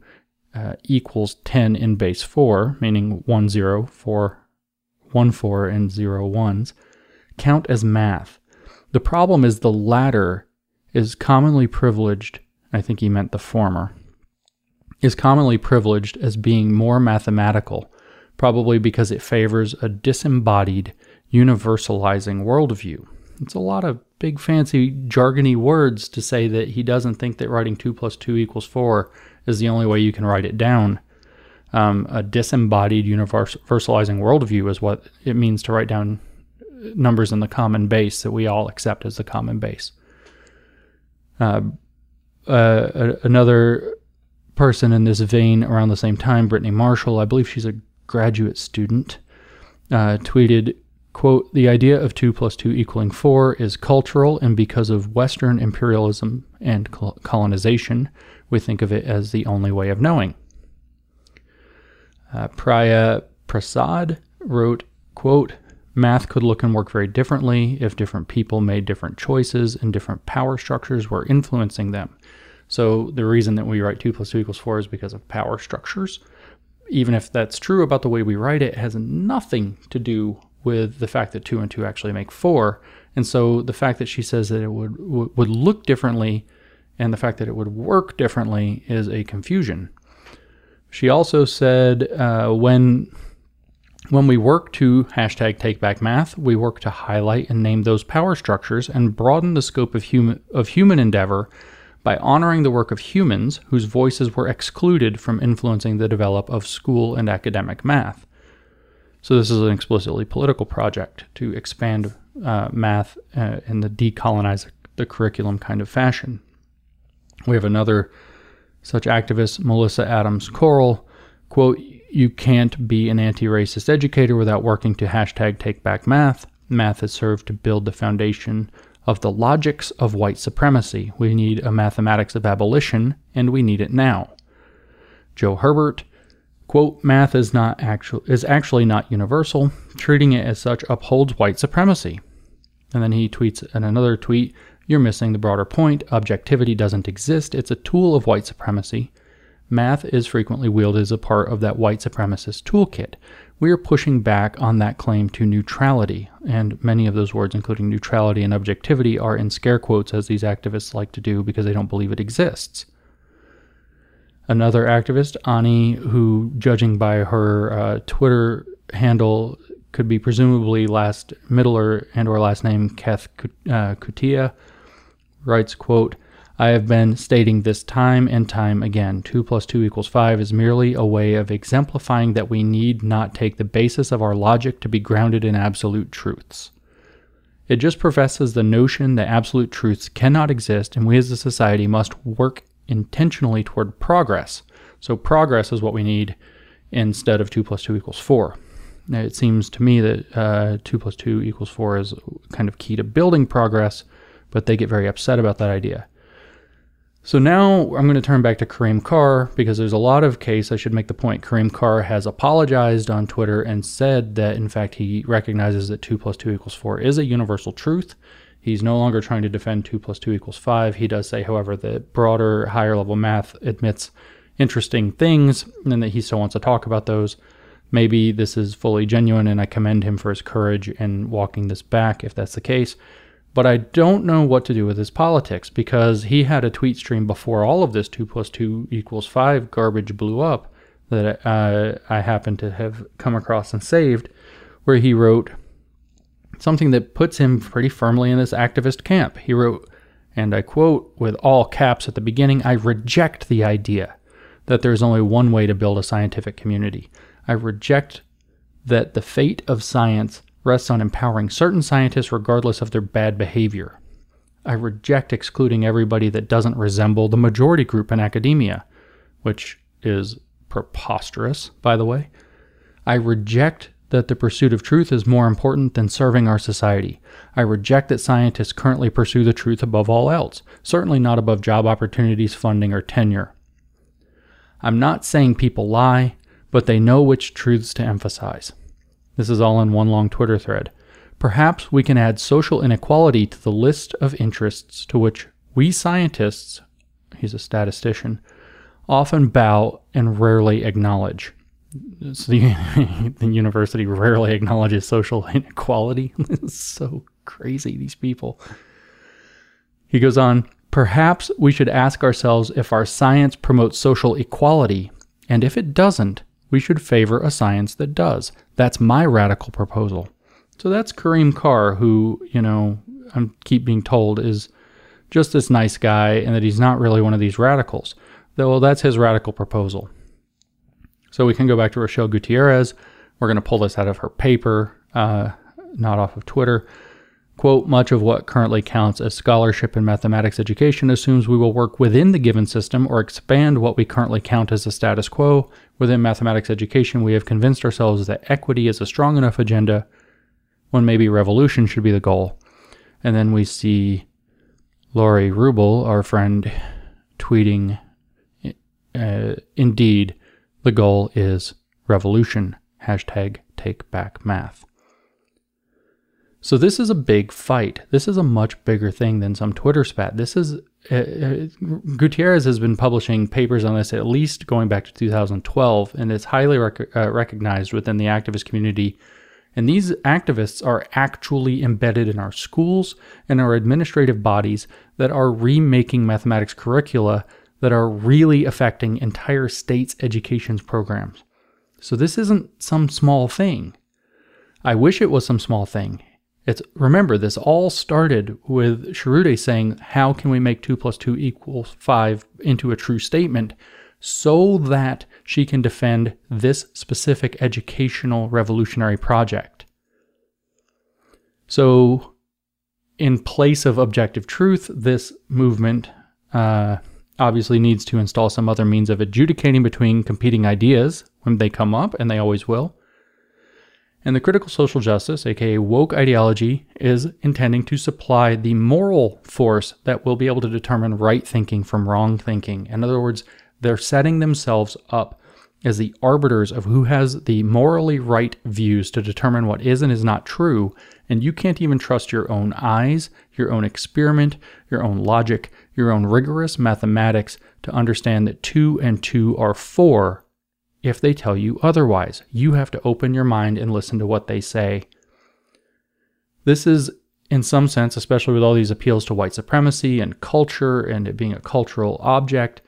equals 10 in base 4, meaning 1, 0, 4, 1, 4, and 0, 1s, count as math. The problem is the latter is commonly privileged, I think he meant the former, is commonly privileged as being more mathematical, probably because it favors a disembodied, universalizing worldview. It's a lot of big fancy jargony words to say that he doesn't think that writing 2 + 2 = 4 is the only way you can write it down. A disembodied universalizing worldview is what it means to write down numbers in the common base that we all accept as the common base. Another person in this vein around the same time, Brittany Marshall, I believe she's a graduate student, tweeted, quote, the idea of 2 + 2 = 4 is cultural, and because of Western imperialism and colonization, we think of it as the only way of knowing. Praya Prasad wrote, quote, math could look and work very differently if different people made different choices and different power structures were influencing them. So the reason that we write 2 + 2 = 4 is because of power structures. Even if that's true about the way we write it, it has nothing to do with the fact that 2 and 2 actually make 4. And so the fact that she says that it would look differently and the fact that it would work differently is a confusion. She also said, when we work to #TakeBackMath, we work to highlight and name those power structures and broaden the scope of human endeavor by honoring the work of humans whose voices were excluded from influencing the development of school and academic math. So this is an explicitly political project to expand math in the decolonize the curriculum kind of fashion. We have another such activist, Melissa Adams Corral, quote, you can't be an anti-racist educator without working to #TakeBackMath. Math has served to build the foundation of the logics of white supremacy. We need a mathematics of abolition, and we need it now. Joe Herbert, quote, math is actually not universal. Treating it as such upholds white supremacy. And then he tweets in another tweet, you're missing the broader point. Objectivity doesn't exist. It's a tool of white supremacy. Math is frequently wielded as a part of that white supremacist toolkit. We are pushing back on that claim to neutrality, and many of those words, including neutrality and objectivity, are in scare quotes, as these activists like to do, because they don't believe it exists. Another activist, Ani, who, judging by her Twitter handle, could be presumably last middler and or last name Kath Kutia, writes, quote, I have been stating this time and time again. 2 + 2 = 5 is merely a way of exemplifying that we need not take the basis of our logic to be grounded in absolute truths. It just professes the notion that absolute truths cannot exist, and we as a society must work intentionally toward progress. So progress is what we need instead of 2 + 2 = 4. Now, it seems to me that 2 + 2 = 4 is kind of key to building progress, but they get very upset about that idea. So now I'm going to turn back to Kareem Carr, because there's a lot of case, I should make the point, Kareem Carr has apologized on Twitter and said that, in fact, he recognizes that 2 + 2 = 4 is a universal truth. He's no longer trying to defend 2 + 2 = 5. He does say, however, that broader, higher-level math admits interesting things and that he still wants to talk about those. Maybe this is fully genuine, and I commend him for his courage in walking this back, if that's the case. But I don't know what to do with his politics, because he had a tweet stream before all of this 2 + 2 = 5 garbage blew up that I happened to have come across and saved, where he wrote something that puts him pretty firmly in this activist camp. He wrote, and I quote, with all caps at the beginning, I reject the idea that there's only one way to build a scientific community. I reject that the fate of science rests on empowering certain scientists regardless of their bad behavior. I reject excluding everybody that doesn't resemble the majority group in academia, which is preposterous, by the way. I reject that the pursuit of truth is more important than serving our society. I reject that scientists currently pursue the truth above all else, certainly not above job opportunities, funding, or tenure. I'm not saying people lie, but they know which truths to emphasize. This is all in one long Twitter thread. Perhaps we can add social inequality to the list of interests to which we scientists, he's a statistician, often bow and rarely acknowledge. So the university rarely acknowledges social inequality. It's so crazy, these people. He goes on, perhaps we should ask ourselves if our science promotes social equality, and if it doesn't, we should favor a science that does. That's my radical proposal. So that's Kareem Carr, who, you know, I keep being told is just this nice guy and that he's not really one of these radicals. Well, that's his radical proposal. So we can go back to Rochelle Gutierrez. We're going to pull this out of her paper, not off of Twitter. Quote, much of what currently counts as scholarship in mathematics education assumes we will work within the given system or expand what we currently count as the status quo. Within mathematics education, we have convinced ourselves that equity is a strong enough agenda when maybe revolution should be the goal. And then we see Lori Rubel, our friend, tweeting, indeed, the goal is revolution. Hashtag take back math. So this is a big fight. This is a much bigger thing than some Twitter spat. This is, Gutierrez has been publishing papers on this at least going back to 2012, and it's highly recognized within the activist community. And these activists are actually embedded in our schools and our administrative bodies that are remaking mathematics curricula that are really affecting entire states' education programs. So this isn't some small thing. I wish it was some small thing. Remember, this all started with Shirude saying, how can we make 2 + 2 = 5 into a true statement so that she can defend this specific educational revolutionary project? So in place of objective truth, this movement obviously needs to install some other means of adjudicating between competing ideas when they come up, and they always will. And the critical social justice, aka woke ideology, is intending to supply the moral force that will be able to determine right thinking from wrong thinking. In other words, they're setting themselves up as the arbiters of who has the morally right views to determine what is and is not true, and you can't even trust your own eyes, your own experiment, your own logic, your own rigorous mathematics to understand that 2 and 2 are 4 if they tell you otherwise. You have to open your mind and listen to what they say. This is, in some sense, especially with all these appeals to white supremacy and culture and it being a cultural object,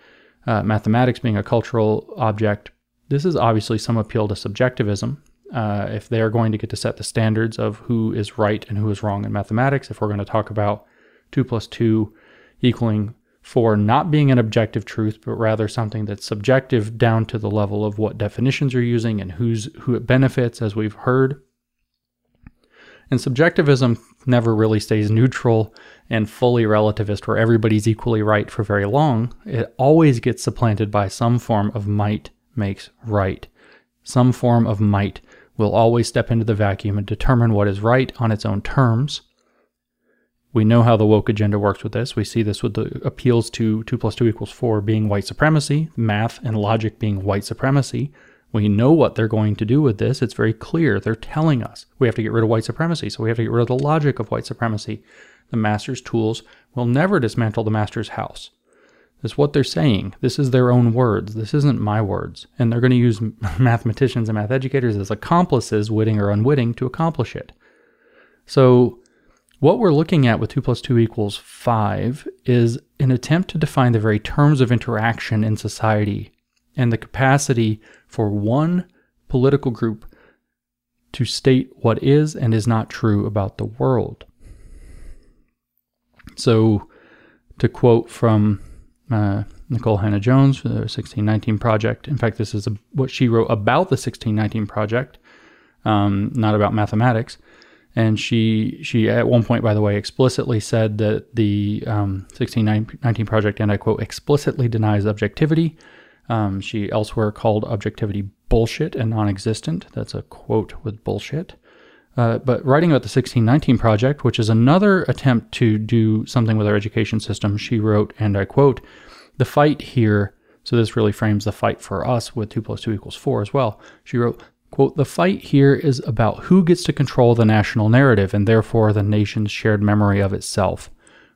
mathematics being a cultural object, this is obviously some appeal to subjectivism. If they are going to get to set the standards of who is right and who is wrong in mathematics, if we're going to talk about 2 + 2 = 4 not being an objective truth, but rather something that's subjective down to the level of what definitions you're using and who it benefits, as we've heard. And subjectivism never really stays neutral and fully relativist where everybody's equally right for very long. It always gets supplanted by some form of might makes right. Some form of might will always step into the vacuum and determine what is right on its own terms. We know how the woke agenda works with this. We see this with the appeals to 2 + 2 = 4 being white supremacy, math and logic being white supremacy. We know what they're going to do with this. It's very clear. They're telling us we have to get rid of white supremacy, so we have to get rid of the logic of white supremacy. The master's tools will never dismantle the master's house. That's what they're saying. This is their own words. This isn't my words. And they're going to use mathematicians and math educators as accomplices, witting or unwitting, to accomplish it. So what we're looking at with 2 + 2 = 5 is an attempt to define the very terms of interaction in society and the capacity for one political group to state what is and is not true about the world. So to quote from Nicole Hannah-Jones for the 1619 Project. In fact, this is what she wrote about the 1619 Project, not about mathematics. And she at one point, by the way, explicitly said that the 1619 Project, and I quote, explicitly denies objectivity. She elsewhere called objectivity bullshit and non-existent. That's a quote with bullshit. But writing about the 1619 Project, which is another attempt to do something with our education system, she wrote, and I quote, the fight here, so this really frames the fight for us with 2 + 2 = 4 as well. She wrote, quote, the fight here is about who gets to control the national narrative and therefore the nation's shared memory of itself.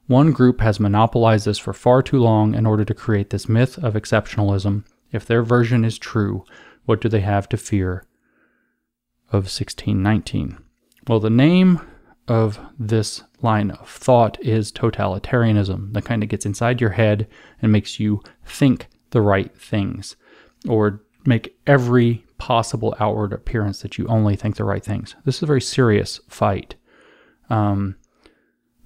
One group has monopolized this for far too long in order to create this myth of exceptionalism. If their version is true, what do they have to fear of 1619? Well, the name of this line of thought is totalitarianism, that kind of gets inside your head and makes you think the right things, or make every possible outward appearance that you only think the right things. This is a very serious fight. Now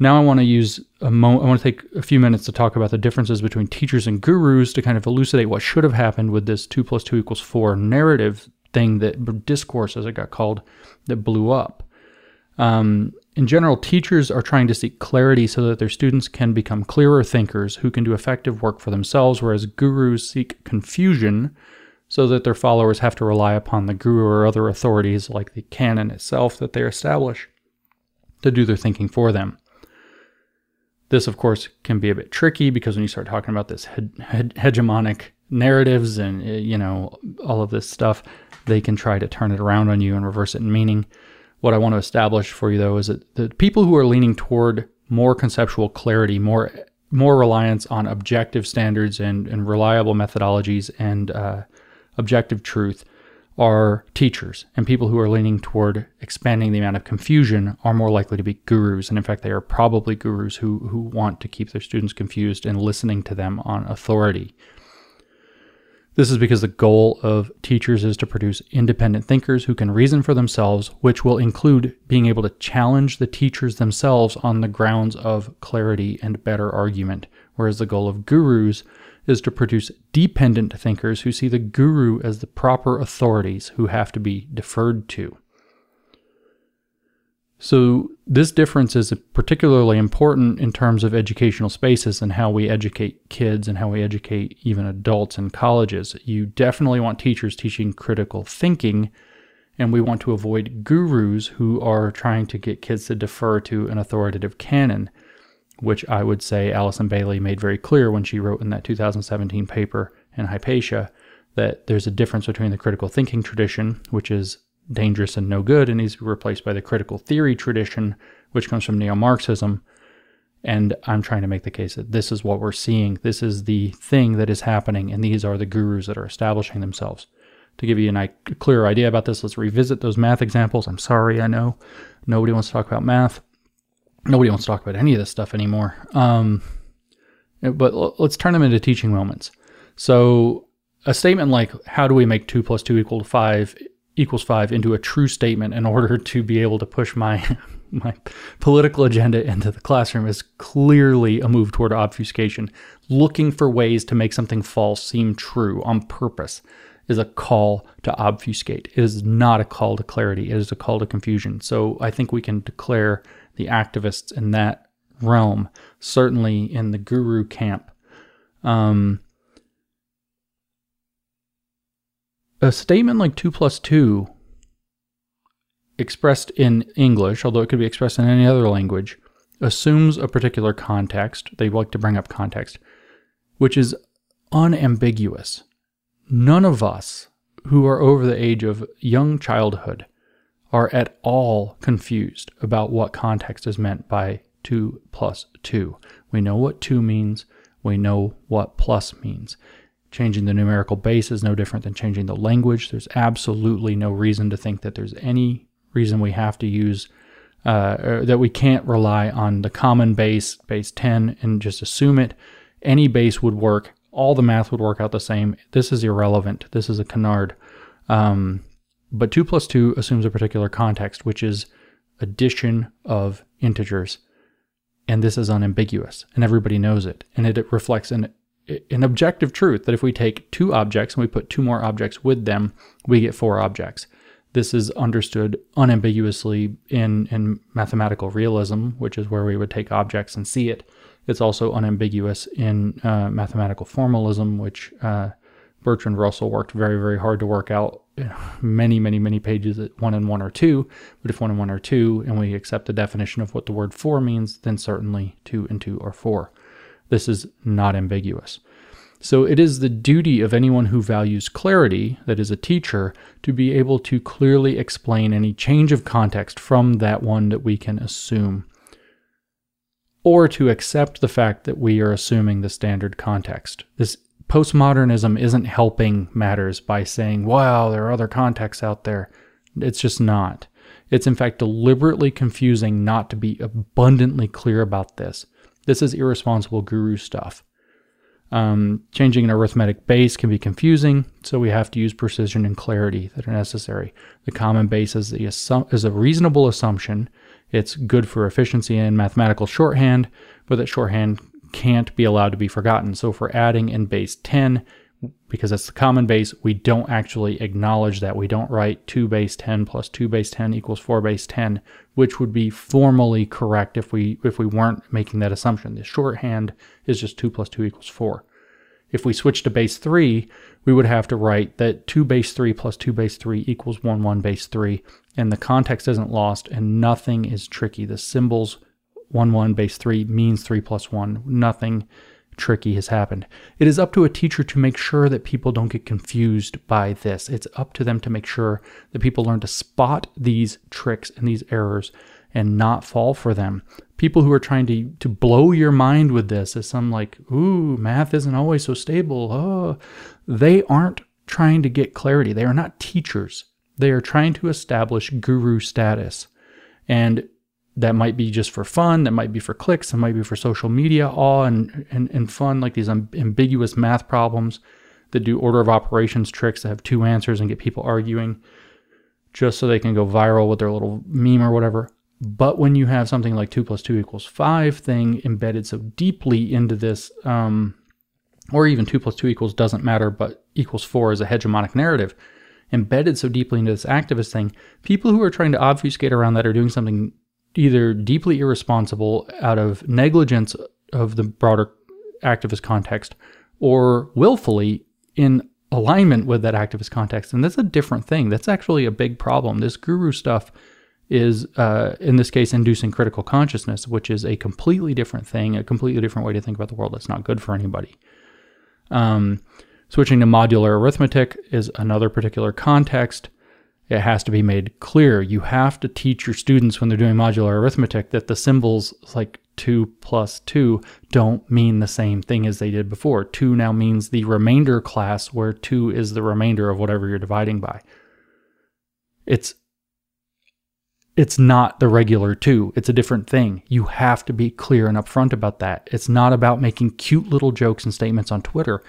I want to use I want to take a few minutes to talk about the differences between teachers and gurus to kind of elucidate what should have happened with this 2 + 2 = 4 narrative thing, that discourse, as it got called, that blew up. In general, teachers are trying to seek clarity so that their students can become clearer thinkers who can do effective work for themselves, whereas gurus seek confusion so that their followers have to rely upon the guru or other authorities like the canon itself that they establish to do their thinking for them. This, of course, can be a bit tricky because when you start talking about this hegemonic narratives and, you know, all of this stuff, they can try to turn it around on you and reverse it in meaning. What I want to establish for you, though, is that the people who are leaning toward more conceptual clarity, more reliance on objective standards and reliable methodologies and objective truth are teachers, and people who are leaning toward expanding the amount of confusion are more likely to be gurus. And in fact, they are probably gurus who want to keep their students confused and listening to them on authority. This is because the goal of teachers is to produce independent thinkers who can reason for themselves, which will include being able to challenge the teachers themselves on the grounds of clarity and better argument, whereas the goal of gurus is to produce dependent thinkers who see the guru as the proper authorities who have to be deferred to. So this difference is particularly important in terms of educational spaces and how we educate kids and how we educate even adults in colleges. You definitely want teachers teaching critical thinking, and we want to avoid gurus who are trying to get kids to defer to an authoritative canon, which I would say Alison Bailey made very clear when she wrote in that 2017 paper in Hypatia that there's a difference between the critical thinking tradition, which is dangerous and no good and needs to be replaced by the critical theory tradition, which comes from neo-Marxism. And I'm trying to make the case that this is what we're seeing. This is the thing that is happening, and these are the gurus that are establishing themselves. To give you a clearer idea about this, let's revisit those math examples. I'm sorry, I know. Nobody wants to talk about math. Nobody wants to talk about any of this stuff anymore. But let's turn them into teaching moments. So a statement like, how do we make 2 + 2 = 5 into a true statement in order to be able to push my political agenda into the classroom is clearly a move toward obfuscation. Looking for ways to make something false seem true on purpose is a call to obfuscate. It is not a call to clarity. It is a call to confusion. So I think we can declare the activists in that realm, certainly in the guru camp. A statement like 2 + 2, expressed in English, although it could be expressed in any other language, assumes a particular context. They like to bring up context, which is unambiguous. None of us who are over the age of young childhood are at all confused about what context is meant by 2 + 2. We know what 2 means. We know what plus means. Changing the numerical base is no different than changing the language. There's absolutely no reason to think that there's any reason we have to use, that we can't rely on the common base, base 10, and just assume it. Any base would work. All the math would work out the same. This is irrelevant. This is a canard. But 2 + 2 assumes a particular context, which is addition of integers. And this is unambiguous, and everybody knows it. And it reflects an objective truth that if we take 2 objects and we put 2 more objects with them, we get 4 objects. This is understood unambiguously in mathematical realism, which is where we would take objects and see it. It's also unambiguous in mathematical formalism, which Bertrand Russell worked very, very hard to work out, many pages at 1 and 1 are 2. But if 1 and 1 are 2, and we accept the definition of what the word 4 means, then certainly 2 and 2 are 4. This is not ambiguous. So it is the duty of anyone who values clarity, that is a teacher, to be able to clearly explain any change of context from that one that we can assume, or to accept the fact that we are assuming the standard context. This postmodernism isn't helping matters by saying, wow, there are other contexts out there. It's just not. It's in fact deliberately confusing not to be abundantly clear about this. This is irresponsible guru stuff. Changing an arithmetic base can be confusing, so we have to use precision and clarity that are necessary. The common base is a reasonable assumption. It's good for efficiency in mathematical shorthand, but that shorthand can't be allowed to be forgotten. So if we're adding in base 10, because that's the common base, we don't actually acknowledge that. We don't write 2 base 10 plus 2 base 10 equals 4 base 10, which would be formally correct if we weren't making that assumption. The shorthand is just 2 plus 2 equals 4. If we switch to base 3, we would have to write that 2 base 3 plus 2 base 3 equals 1, 1 base 3, and the context isn't lost and nothing is tricky. The symbols 1, 1 base 3 means 3 plus 1. Nothing tricky has happened. It is up to a teacher to make sure that people don't get confused by this. It's up to them to make sure that people learn to spot these tricks and these errors and not fall for them. People who are trying to blow your mind with this as some like, ooh, math isn't always so stable. Oh, they aren't trying to get clarity. They are not teachers. They are trying to establish guru status. And that might be just for fun, that might be for clicks, that might be for social media awe and fun, like these ambiguous math problems that do order of operations tricks that have two answers and get people arguing just so they can go viral with their little meme or whatever. But when you have something like 2 plus 2 equals 5 thing embedded so deeply into this, or even 2 plus 2 equals doesn't matter, but equals 4 is a hegemonic narrative, embedded so deeply into this activist thing, people who are trying to obfuscate around that are doing something either deeply irresponsible out of negligence of the broader activist context, or willfully in alignment with that activist context. And that's a different thing. That's actually a big problem. This guru stuff is, in this case, inducing critical consciousness, which is a completely different thing, a completely different way to think about the world that's not good for anybody. Switching to modular arithmetic is another particular context. It has to be made clear. You have to teach your students when they're doing modular arithmetic that the symbols like 2 plus 2 don't mean the same thing as they did before. 2 now means the remainder class, where 2 is the remainder of whatever you're dividing by. It's not the regular 2. It's a different thing. You have to be clear and upfront about that. It's not about making cute little jokes and statements on Twitter.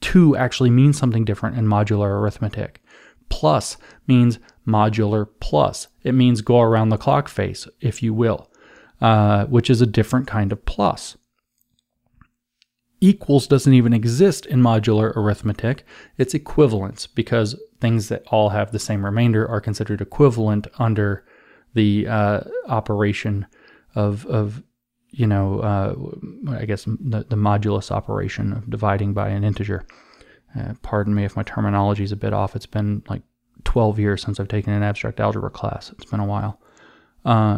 2 actually means something different in modular arithmetic. Plus means modular plus. It means go around the clock face, if you will, which is a different kind of plus. Equals doesn't even exist in modular arithmetic. It's equivalence, because things that all have the same remainder are considered equivalent under the operation of I guess the modulus operation of dividing by an integer. Pardon me if my terminology is a bit off. It's been like 12 years since I've taken an abstract algebra class. It's been a while.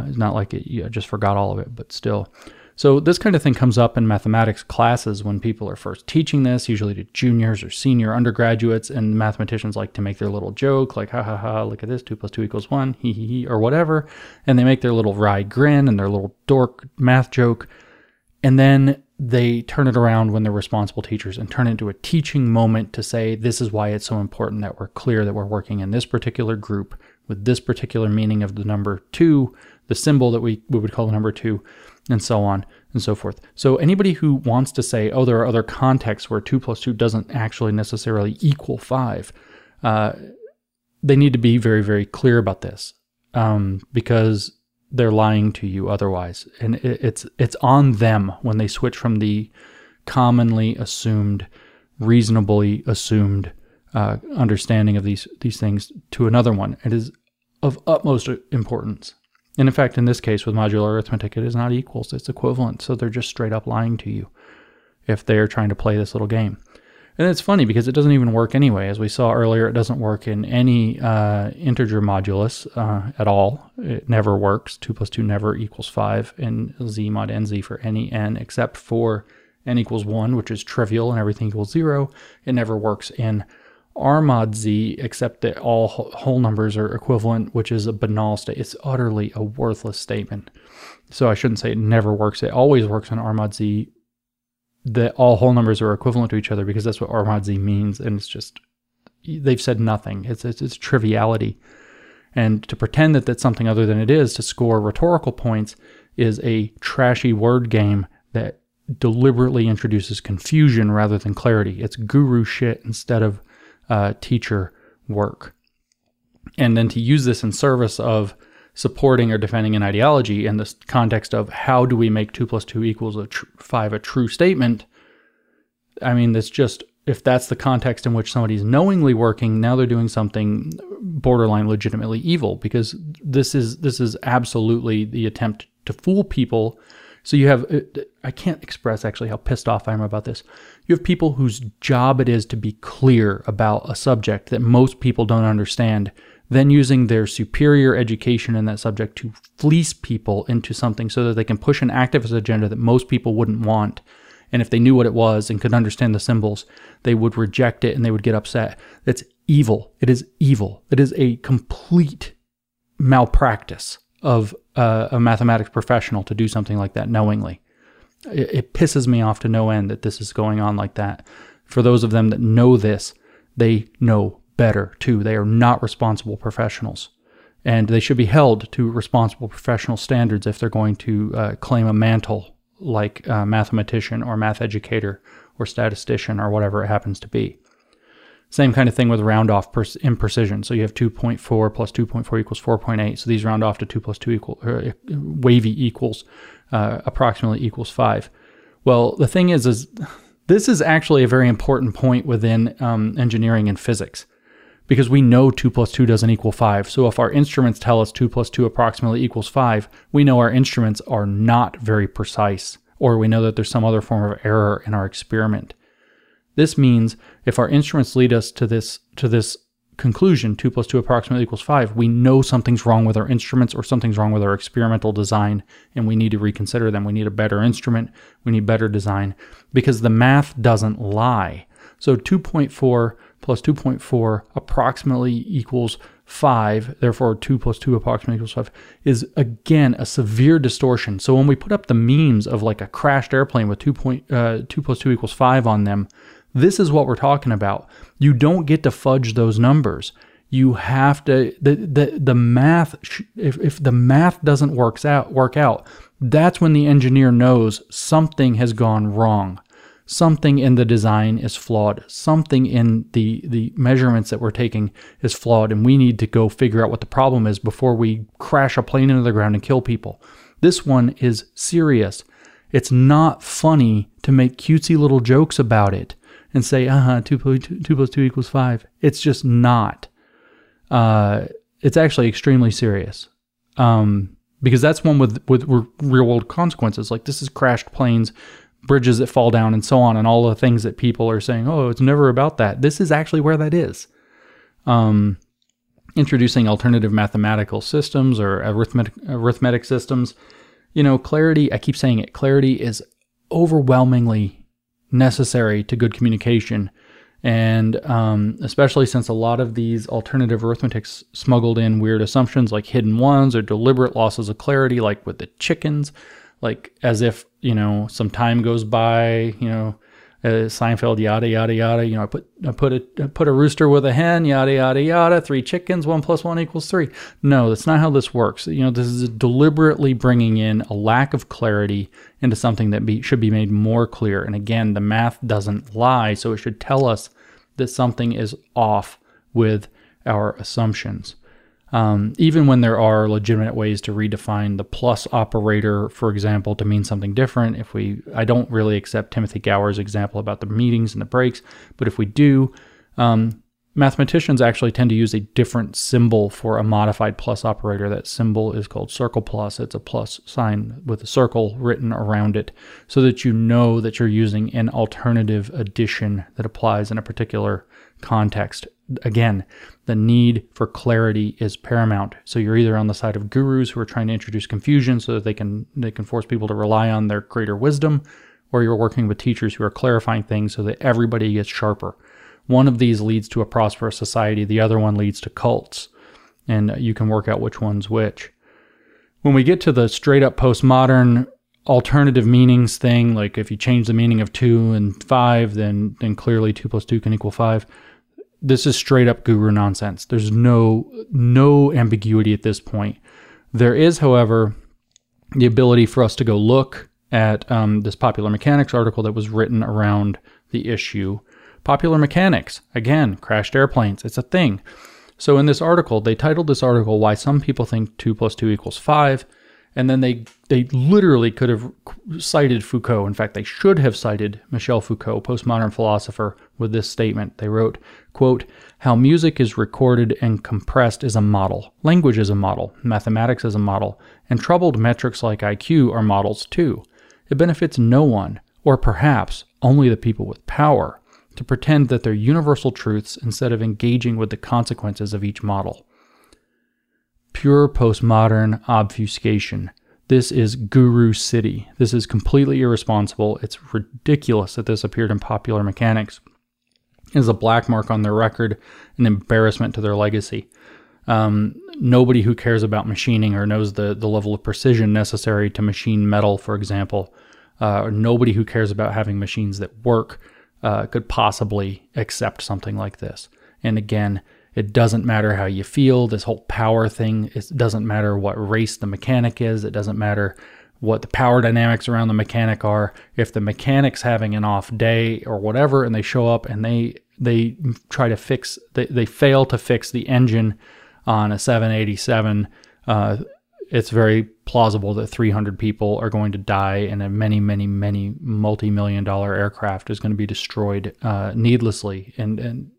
It's not like I just forgot all of it, but still. So this kind of thing comes up in mathematics classes when people are first teaching this, usually to juniors or senior undergraduates, and mathematicians like to make their little joke, like, ha ha ha, look at this, 2 plus 2 equals 1, hee hee hee, or whatever. And they make their little wry grin and their little dork math joke. And then they turn it around when they're responsible teachers and turn it into a teaching moment to say, this is why it's so important that we're clear that we're working in this particular group with this particular meaning of the number 2, the symbol that we would call the number 2, and so on and so forth. So anybody who wants to say, oh, there are other contexts where 2 plus 2 doesn't actually necessarily equal 5, they need to be very, very clear about this, because they're lying to you otherwise. And it's on them when they switch from the commonly assumed, reasonably assumed understanding of these things to another one. It is of utmost importance. And in fact, in this case, with modular arithmetic, it is not equals, it's equivalent. So they're just straight up lying to you if they're trying to play this little game. And it's funny because it doesn't even work anyway. As we saw earlier, it doesn't work in any integer modulus at all. It never works. 2 plus 2 never equals 5 in z mod nz for any n except for n equals 1, which is trivial, and everything equals 0. It never works in R mod z, except that all whole numbers are equivalent, which is a banal statement. It's utterly a worthless statement. So I shouldn't say it never works. It always works in R mod z, that all whole numbers are equivalent to each other, because that's what R mod z means, and it's just, they've said nothing. It's triviality. And to pretend that that's something other than it is to score rhetorical points is a trashy word game that deliberately introduces confusion rather than clarity. It's guru shit instead of teacher work. And then to use this in service of supporting or defending an ideology in this context of how do we make 2 plus 2 equals a 5 a true statement, I mean, that's just, if that's the context in which somebody's knowingly working, now they're doing something borderline legitimately evil, because this is absolutely the attempt to fool people. So you have, I can't express actually how pissed off I am about this. You have people whose job it is to be clear about a subject that most people don't understand, then using their superior education in that subject to fleece people into something so that they can push an activist agenda that most people wouldn't want. And if they knew what it was and could understand the symbols, they would reject it and they would get upset. That's evil. It is evil. It is a complete malpractice of a mathematics professional to do something like that knowingly. It pisses me off to no end that this is going on like that. For those of them that know this, they know better too. They are not responsible professionals, and they should be held to responsible professional standards if they're going to claim a mantle like a mathematician or math educator or statistician or whatever it happens to be. Same kind of thing with round off imprecision. So you have 2.4 plus 2.4 equals 4.8. So these round off to 2 plus 2 equal, wavy equals approximately equals 5. Well, the thing is this is actually a very important point within engineering and physics, because we know 2 plus 2 doesn't equal 5. So if our instruments tell us 2 plus 2 approximately equals 5, we know our instruments are not very precise, or we know that there's some other form of error in our experiment. This means if our instruments lead us to this conclusion, 2 plus 2 approximately equals 5, we know something's wrong with our instruments or something's wrong with our experimental design, and we need to reconsider them. We need a better instrument. We need better design, because the math doesn't lie. So 2.4 plus 2.4 approximately equals 5, therefore 2 plus 2 approximately equals 5, is again a severe distortion. So when we put up the memes of like a crashed airplane with 2 plus 2 equals 5 on them, this is what we're talking about. You don't get to fudge those numbers. You have to, the math, if the math doesn't work out, that's when the engineer knows something has gone wrong. Something in the design is flawed. Something in the measurements that we're taking is flawed, and we need to go figure out what the problem is before we crash a plane into the ground and kill people. This one is serious. It's not funny to make cutesy little jokes about it and say, 2 plus 2 equals 5. It's just not. It's actually extremely serious. Because that's one with real-world consequences. Like, this is crashed planes, bridges that fall down, and so on, and all the things that people are saying, oh, it's never about that. This is actually where that is. Introducing alternative mathematical systems or arithmetic systems. You know, clarity, I keep saying it, clarity is overwhelmingly necessary to good communication. And especially since a lot of these alternative arithmetics smuggled in weird assumptions like hidden ones or deliberate losses of clarity, like with the chickens, like as if, you know, some time goes by, you know, Seinfeld, yada, yada, yada, you know, I put a rooster with a hen, yada, yada, yada, 3 chickens, 1 plus 1 equals 3. No, that's not how this works. You know, this is deliberately bringing in a lack of clarity into something that should be made more clear. And again, the math doesn't lie, so it should tell us that something is off with our assumptions. Even when there are legitimate ways to redefine the plus operator, for example, to mean something different. I don't really accept Timothy Gowers' example about the meetings and the breaks, but if we do, Mathematicians actually tend to use a different symbol for a modified plus operator. That symbol is called circle plus. It's a plus sign with a circle written around it so that you know that you're using an alternative addition that applies in a particular context. Again, the need for clarity is paramount. So you're either on the side of gurus who are trying to introduce confusion so that they can force people to rely on their greater wisdom, or you're working with teachers who are clarifying things so that everybody gets sharper. One of these leads to a prosperous society, the other one leads to cults, and you can work out which one's which. When we get to the straight-up postmodern alternative meanings thing, like if you change the meaning of 2 and 5, then clearly 2 plus 2 can equal 5, this is straight-up guru nonsense. There's no ambiguity at this point. There is, however, the ability for us to go look at this Popular Mechanics article that was written around the issue. Popular mechanics, again, crashed airplanes, it's a thing. So in this article, they titled this article, Why Some People Think 2 plus 2 Equals 5, and then they literally could have cited Foucault. In fact, they should have cited Michel Foucault, postmodern philosopher, with this statement. They wrote, quote, "How music is recorded and compressed is a model. Language is a model. Mathematics is a model. And troubled metrics like IQ are models too. It benefits no one, or perhaps only the people with power, to pretend that they're universal truths instead of engaging with the consequences of each model." Pure postmodern obfuscation. This is guru city. This is completely irresponsible. It's ridiculous that this appeared in Popular Mechanics. It is a black mark on their record, an embarrassment to their legacy. Nobody who cares about machining or knows the level of precision necessary to machine metal, for example, nobody who cares about having machines that work, could possibly accept something like this. And again, it doesn't matter how you feel. This whole power thing, it doesn't matter what race the mechanic is. It doesn't matter what the power dynamics around the mechanic are. If the mechanic's having an off day or whatever, and they show up and they try to fix, they fail to fix the engine on a 787, it's very plausible that 300 people are going to die and a many, many, many multi-million-dollar aircraft is going to be destroyed needlessly. And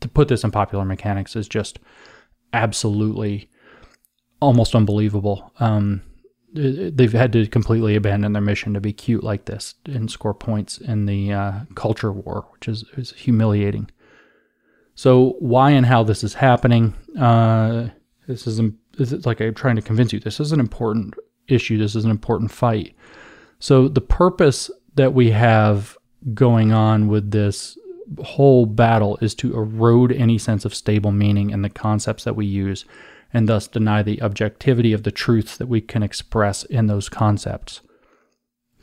to put this in Popular Mechanics is just absolutely almost unbelievable. They've had to completely abandon their mission to be cute like this and score points in the culture war, which is humiliating. So why and how this is happening, this is important. It's like I'm trying to convince you, this is an important issue. This is an important fight. So the purpose that we have going on with this whole battle is to erode any sense of stable meaning in the concepts that we use, and thus deny the objectivity of the truths that we can express in those concepts.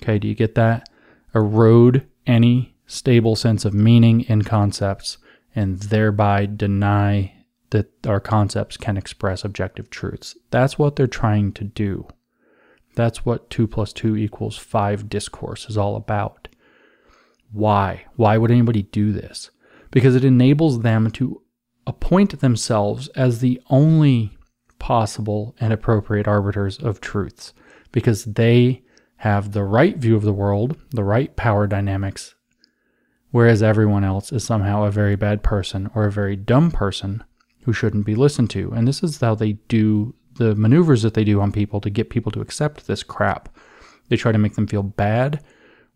Okay, do you get that? Erode any stable sense of meaning in concepts, and thereby deny that our concepts can express objective truths. That's what they're trying to do. That's what 2 plus 2 equals 5 discourse is all about. Why? Why would anybody do this? Because it enables them to appoint themselves as the only possible and appropriate arbiters of truths, because they have the right view of the world, the right power dynamics, whereas everyone else is somehow a very bad person or a very dumb person who shouldn't be listened to. And this is how they do the maneuvers that they do on people to get people to accept this crap. They try to make them feel bad,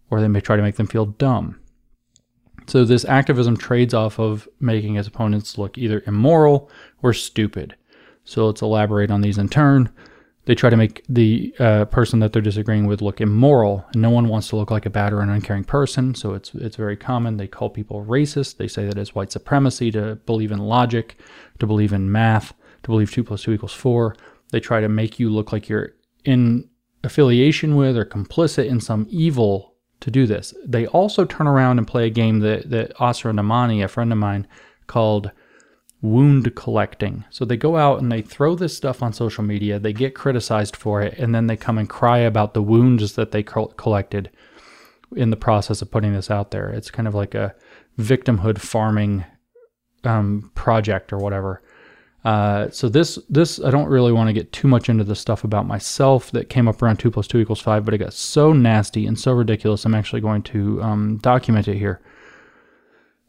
or they may try to make them feel dumb. So this activism trades off of making his opponents look either immoral or stupid. So let's elaborate on these in turn. They try to make the person that they're disagreeing with look immoral. And no one wants to look like a bad or an uncaring person, so it's very common. They call people racist. They say that it's white supremacy to believe in logic, to believe in math, to believe 2 plus 2 equals 4. They try to make you look like you're in affiliation with or complicit in some evil to do this. They also turn around and play a game that Asra Namani, a friend of mine, called wound collecting. So they go out and they throw this stuff on social media, they get criticized for it, and then they come and cry about the wounds that they collected in the process of putting this out there. It's kind of like a victimhood farming project or whatever. So this, I don't really want to get too much into the stuff about myself that came up around 2 plus 2 equals 5, but it got so nasty and so ridiculous, I'm actually going to document it here.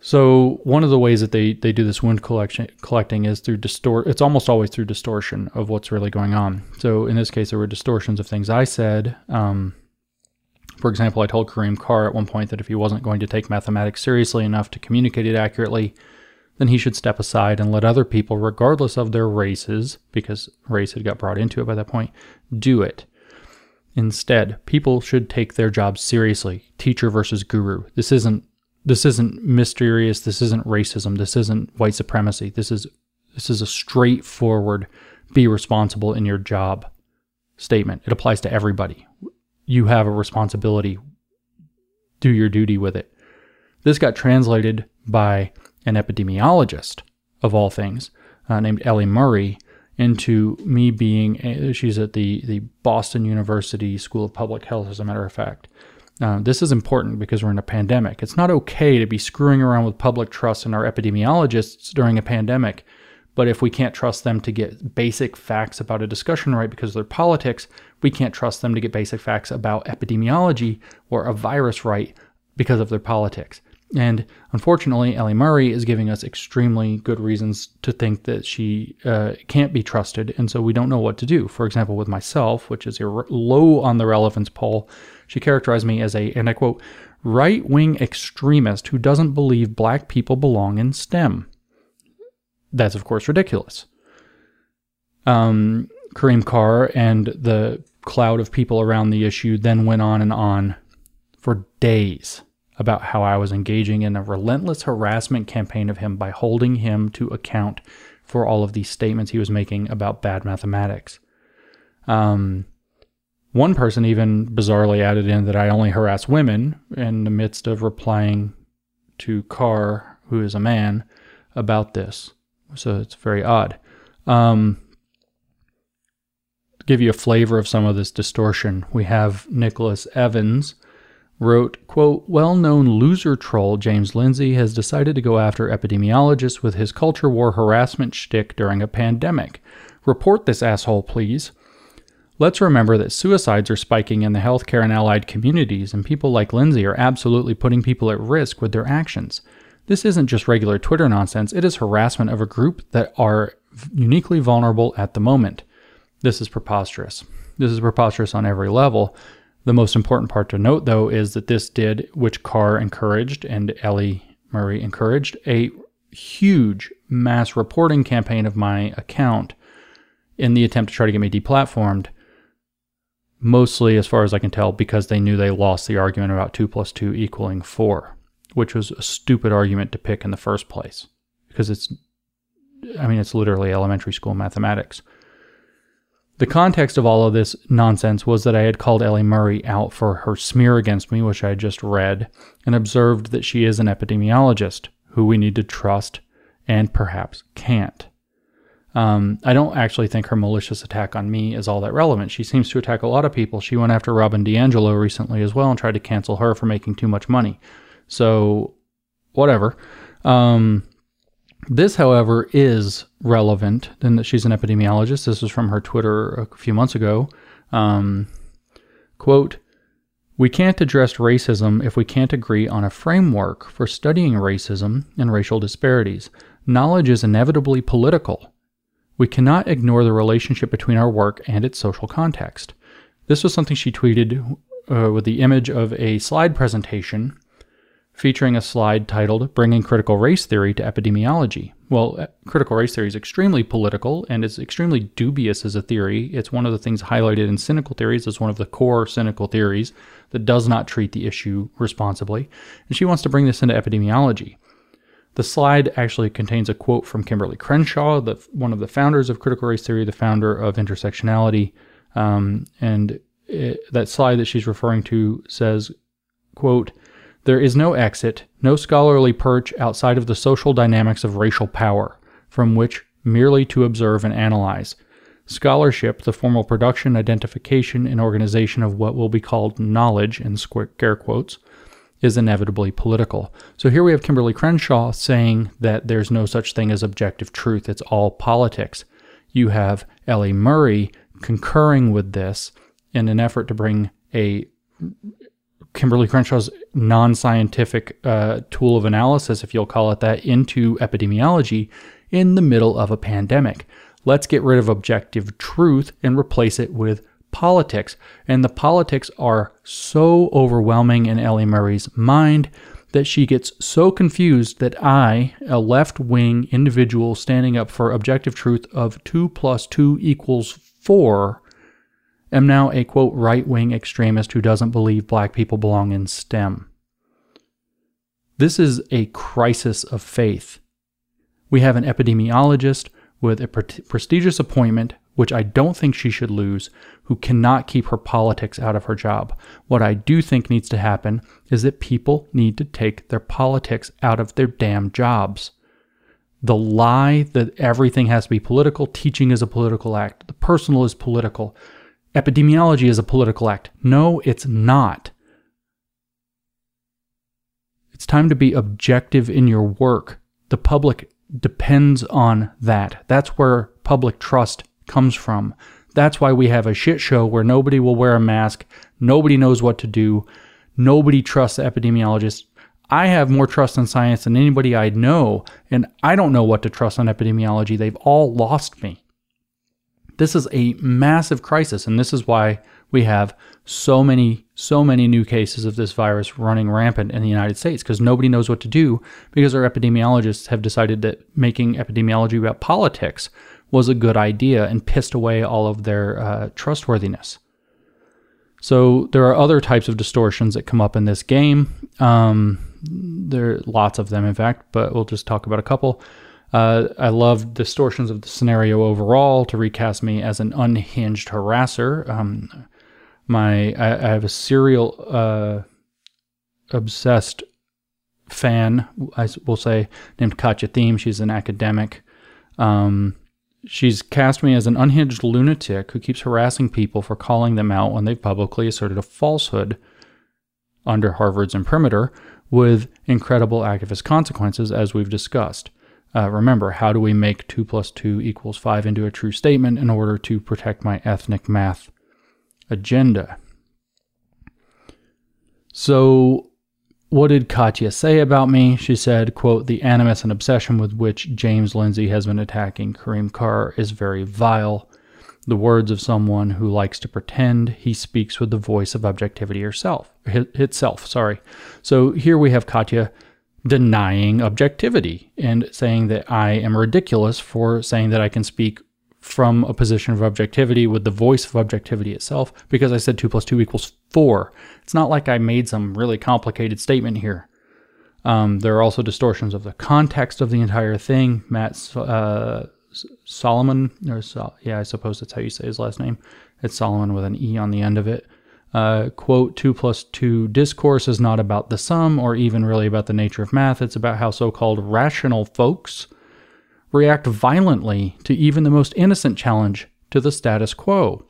So one of the ways that they do this wound collecting is through it's almost always through distortion of what's really going on. So in this case, there were distortions of things I said. For example, I told Kareem Carr at one point that if he wasn't going to take mathematics seriously enough to communicate it accurately, then he should step aside and let other people, regardless of their races, because race had got brought into it by that point, do it. Instead, people should take their jobs seriously. Teacher versus guru. This isn't mysterious. This isn't racism. This isn't white supremacy. This is a straightforward, be responsible in your job statement. It applies to everybody. You have a responsibility. Do your duty with it. This got translated by an epidemiologist, of all things, named Ellie Murray, into me being, she's at the Boston University School of Public Health, as a matter of fact. This is important because we're in a pandemic. It's not okay to be screwing around with public trust in our epidemiologists during a pandemic, but if we can't trust them to get basic facts about a discussion right because of their politics, we can't trust them to get basic facts about epidemiology or a virus right because of their politics. And unfortunately, Ellie Murray is giving us extremely good reasons to think that she can't be trusted, and so we don't know what to do. For example, with myself, which is low on the relevance poll, she characterized me as a, and I quote, right-wing extremist who doesn't believe black people belong in STEM. That's, of course, ridiculous. Kareem Carr and the cloud of people around the issue then went on and on for days about how I was engaging in a relentless harassment campaign of him by holding him to account for all of these statements he was making about bad mathematics. One person even bizarrely added in that I only harass women in the midst of replying to Carr, who is a man, about this. So it's very odd. To give you a flavor of some of this distortion, we have Nicholas Evans, wrote, quote, well-known loser troll James Lindsay has decided to go after epidemiologists with his culture war harassment shtick during a pandemic. Report this asshole, please. Let's remember that suicides are spiking in the healthcare and allied communities, and people like Lindsay are absolutely putting people at risk with their actions. This isn't just regular Twitter nonsense. It is harassment of a group that are uniquely vulnerable at the moment. This is preposterous. This is preposterous on every level. The most important part to note, though, is that this did, which Carr encouraged and Ellie Murray encouraged, a huge mass reporting campaign of my account in the attempt to try to get me deplatformed, mostly, as far as I can tell, because they knew they lost the argument about 2 + 2 = 4, which was a stupid argument to pick in the first place, because it's literally elementary school mathematics. The context of all of this nonsense was that I had called Ellie Murray out for her smear against me, which I had just read, and observed that she is an epidemiologist who we need to trust and perhaps can't. I don't actually think her malicious attack on me is all that relevant. She seems to attack a lot of people. She went after Robin DiAngelo recently as well and tried to cancel her for making too much money. So, whatever. This, however, is relevant in that she's an epidemiologist. This is from her Twitter a few months ago. Quote, we can't address racism if we can't agree on a framework for studying racism and racial disparities. Knowledge is inevitably political. We cannot ignore the relationship between our work and its social context. This was something she tweeted with the image of a slide presentation featuring a slide titled, Bringing Critical Race Theory to Epidemiology. Well, critical race theory is extremely political, and it's extremely dubious as a theory. It's one of the things highlighted in cynical theories. It's one of the core cynical theories that does not treat the issue responsibly. And she wants to bring this into epidemiology. The slide actually contains a quote from Kimberly Crenshaw, one of the founders of critical race theory, the founder of intersectionality. That slide that she's referring to says, quote, there is no exit, no scholarly perch outside of the social dynamics of racial power, from which merely to observe and analyze. Scholarship, the formal production, identification, and organization of what will be called knowledge, in scare quotes, is inevitably political. So here we have Kimberly Crenshaw saying that there's no such thing as objective truth. It's all politics. You have Ellie Murray concurring with this in an effort to bring Kimberly Crenshaw's non-scientific tool of analysis, if you'll call it that, into epidemiology in the middle of a pandemic. Let's get rid of objective truth and replace it with politics. And the politics are so overwhelming in Ellie Murray's mind that she gets so confused that I, a left-wing individual standing up for objective truth of 2 + 2 = 4, am now a, quote, right-wing extremist who doesn't believe black people belong in STEM. This is a crisis of faith. We have an epidemiologist with a prestigious appointment, which I don't think she should lose, who cannot keep her politics out of her job. What I do think needs to happen is that people need to take their politics out of their damn jobs. The lie that everything has to be political, teaching is a political act, the personal is political, epidemiology is a political act. No, it's not. It's time to be objective in your work. The public depends on that. That's where public trust comes from. That's why we have a shit show where nobody will wear a mask, nobody knows what to do, nobody trusts the epidemiologists. I have more trust in science than anybody I know, and I don't know what to trust on epidemiology. They've all lost me. This is a massive crisis, and this is why we have so many new cases of this virus running rampant in the United States, because nobody knows what to do, because our epidemiologists have decided that making epidemiology about politics was a good idea and pissed away all of their trustworthiness. So there are other types of distortions that come up in this game. There are lots of them, in fact, but we'll just talk about a couple. I love distortions of the scenario overall to recast me as an unhinged harasser. I have a serial obsessed fan, I will say, named Katya Thiem. She's an academic. She's cast me as an unhinged lunatic who keeps harassing people for calling them out when they've publicly asserted a falsehood under Harvard's imprimatur with incredible activist consequences, as we've discussed. Remember, how do we make 2 + 2 = 5 into a true statement in order to protect my ethnic math agenda? So what did Katya say about me? She said, quote, "The animus and obsession with which James Lindsay has been attacking Kareem Carr is very vile. The words of someone who likes to pretend he speaks with the voice of objectivity itself. So here we have Katya denying objectivity and saying that I am ridiculous for saying that I can speak from a position of objectivity with the voice of objectivity itself, because I said 2 + 2 = 4. It's not like I made some really complicated statement here. There are also distortions of the context of the entire thing. Matt Solomon, I suppose that's how you say his last name. It's Solomon with an E on the end of it. Quote, 2 + 2 discourse is not about the sum or even really about the nature of math. It's about how so-called rational folks react violently to even the most innocent challenge to the status quo."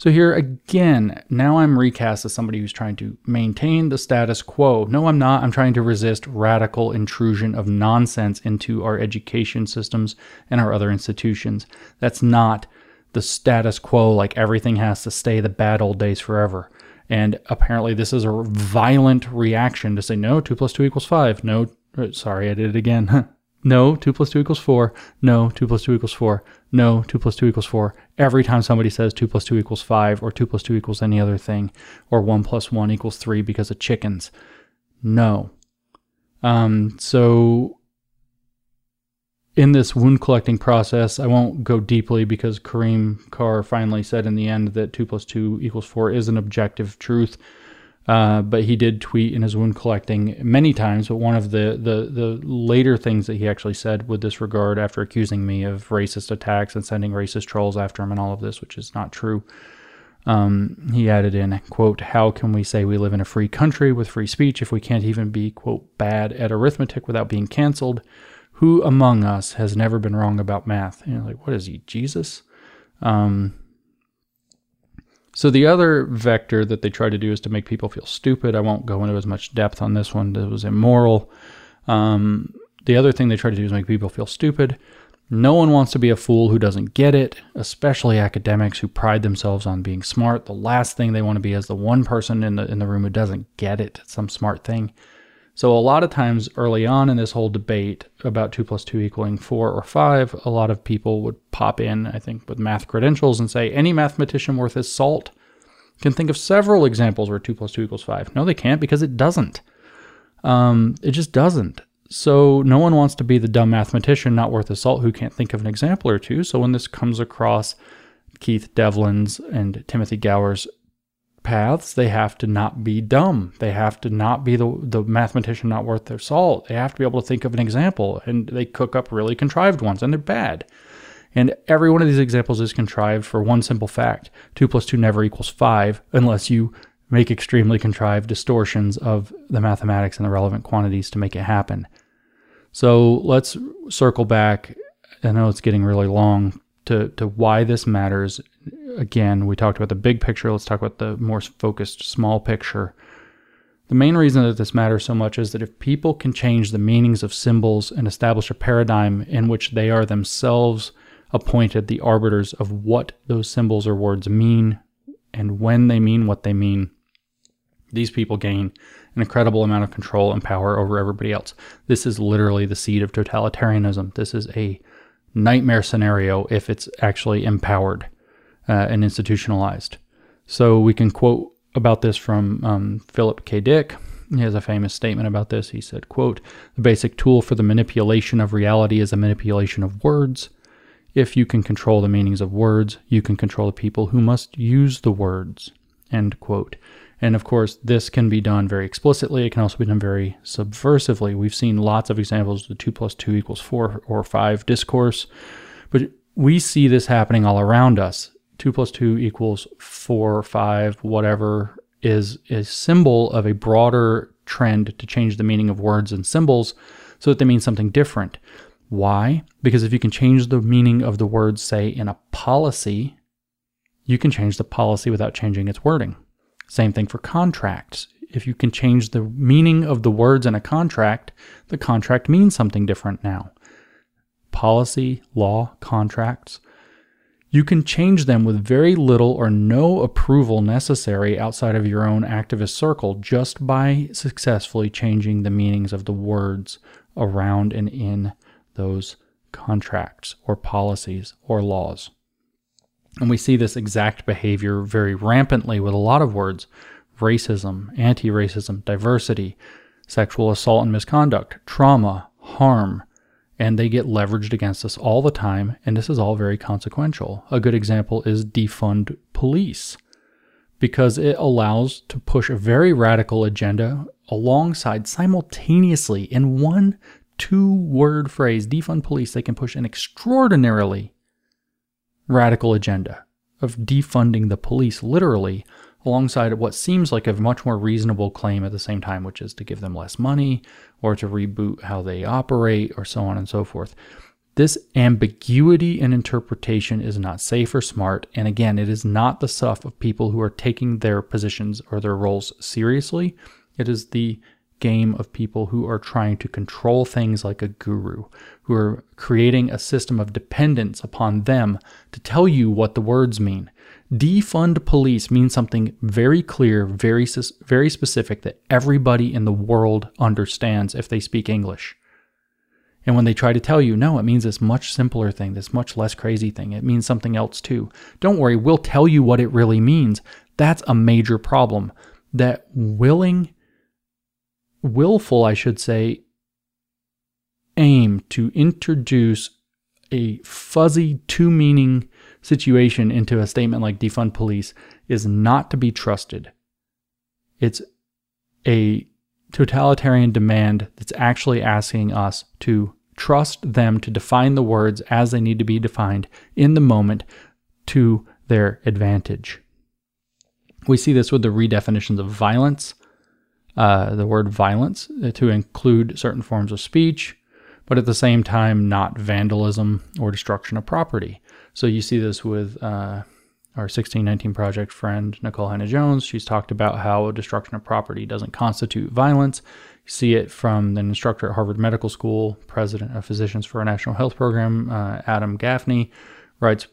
So here again, now I'm recast as somebody who's trying to maintain the status quo. No, I'm not. I'm trying to resist radical intrusion of nonsense into our education systems and our other institutions. That's not the status quo, like everything has to stay the bad old days forever. And apparently this is a violent reaction to say, no, 2 + 2 = 5. No, sorry, I did it again. No, 2 + 2 = 4. No, 2 + 2 = 4. No, 2 + 2 = 4. Every time somebody says 2 + 2 = 5 or 2 + 2 = any other thing or 1 + 1 = 3 because of chickens. No. So in this wound collecting process, I won't go deeply because Kareem Carr finally said in the end that 2 + 2 = 4 is an objective truth. But he did tweet in his wound collecting many times, but one of the later things that he actually said with this regard, after accusing me of racist attacks and sending racist trolls after him and all of this, which is not true, he added in, quote, "How can we say we live in a free country with free speech if we can't even be, quote, bad at arithmetic without being canceled? Who among us has never been wrong about math?" And you're like, what is he, Jesus? So the other vector that they try to do is to make people feel stupid. I won't go into as much depth on this one. It was immoral. The other thing they try to do is make people feel stupid. No one wants to be a fool who doesn't get it, especially academics who pride themselves on being smart. The last thing they want to be is the one person in the room who doesn't get it, some smart thing. So a lot of times early on in this whole debate about 2 + 2 = 4 or 5, a lot of people would pop in, I think, with math credentials and say, any mathematician worth his salt can think of several examples where 2 + 2 = 5. No, they can't, because it doesn't. It just doesn't. So no one wants to be the dumb mathematician not worth his salt who can't think of an example or two. So when this comes across Keith Devlin's and Timothy Gowers' paths, they have to not be dumb. They have to not be the mathematician not worth their salt. They have to be able to think of an example, and they cook up really contrived ones, and they're bad. And every one of these examples is contrived for one simple fact. 2 + 2 never equals 5 unless you make extremely contrived distortions of the mathematics and the relevant quantities to make it happen. So let's circle back. I know it's getting really long to why this matters. Again, we talked about the big picture. Let's talk about the more focused small picture. The main reason that this matters so much is that if people can change the meanings of symbols and establish a paradigm in which they are themselves appointed the arbiters of what those symbols or words mean and when they mean what they mean, these people gain an incredible amount of control and power over everybody else. This is literally the seed of totalitarianism. This is a nightmare scenario if it's actually empowered and institutionalized. So we can quote about this from Philip K. Dick. He has a famous statement about this. He said, quote, "The basic tool for the manipulation of reality is the manipulation of words. If you can control the meanings of words, you can control the people who must use the words," end quote. And of course, this can be done very explicitly. It can also be done very subversively. We've seen lots of examples of the 2 + 2 = 4 or 5 discourse, but we see this happening all around us. 2 + 2 = 4 or 5, whatever, is a symbol of a broader trend to change the meaning of words and symbols so that they mean something different. Why? Because if you can change the meaning of the word, say, in a policy, you can change the policy without changing its wording. Same thing for contracts. If you can change the meaning of the words in a contract, the contract means something different now. Policy, law, contracts. You can change them with very little or no approval necessary outside of your own activist circle just by successfully changing the meanings of the words around and in those contracts or policies or laws. And we see this exact behavior very rampantly with a lot of words: racism, anti-racism, diversity, sexual assault and misconduct, trauma, harm, and they get leveraged against us all the time, and this is all very consequential. A good example is defund police, because it allows to push a very radical agenda alongside simultaneously in one two-word phrase, defund police. They can push an extraordinarily radical agenda of defunding the police, literally, alongside what seems like a much more reasonable claim at the same time, which is to give them less money or to reboot how they operate or so on and so forth. This ambiguity in interpretation is not safe or smart, and again, it is not the stuff of people who are taking their positions or their roles seriously. It is the game of people who are trying to control things like a guru, who are creating a system of dependence upon them to tell you what the words mean. Defund police means something very clear, very specific that everybody in the world understands if they speak English. And when they try to tell you, no, it means this much simpler thing, this much less crazy thing. It means something else too. Don't worry, we'll tell you what it really means. That's a major problem. That willful aim to introduce a fuzzy two-meaning situation into a statement like defund police is not to be trusted. It's a totalitarian demand that's actually asking us to trust them to define the words as they need to be defined in the moment to their advantage. We see this with the redefinitions of violence. The word violence to include certain forms of speech, but at the same time not vandalism or destruction of property. So you see this with our 1619 Project friend, Nicole Hannah-Jones. She's talked about how destruction of property doesn't constitute violence. You see it from an instructor at Harvard Medical School, president of Physicians for a National Health Program, Adam Gaffney, writes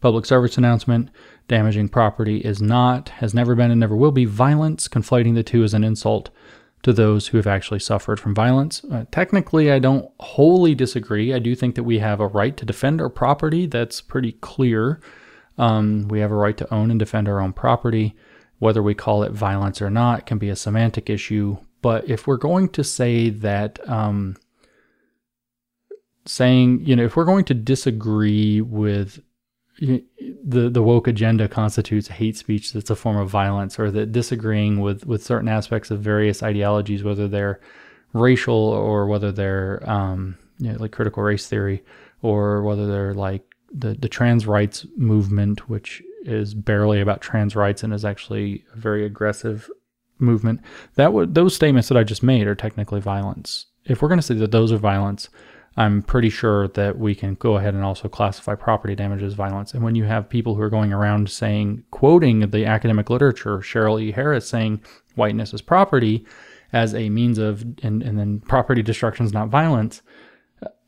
public service announcement, damaging property is not, has never been, and never will be violence. Conflating the two is an insult to those who have actually suffered from violence. Technically, I don't wholly disagree. I do think that we have a right to defend our property. That's pretty clear. We have a right to own and defend our own property. Whether we call it violence or not can be a semantic issue. But if we're going to say that, if we're going to disagree with the woke agenda constitutes hate speech that's a form of violence, or that disagreeing with certain aspects of various ideologies, whether they're racial or whether they're like critical race theory, or whether they're like the trans rights movement, which is barely about trans rights and is actually a very aggressive movement, those statements that I just made are technically violence. If we're going to say that those are violence, I'm pretty sure that we can go ahead and also classify property damage as violence. And when you have people who are going around saying, quoting the academic literature, Cheryl E. Harris saying whiteness is property as a means of, and then property destruction is not violence.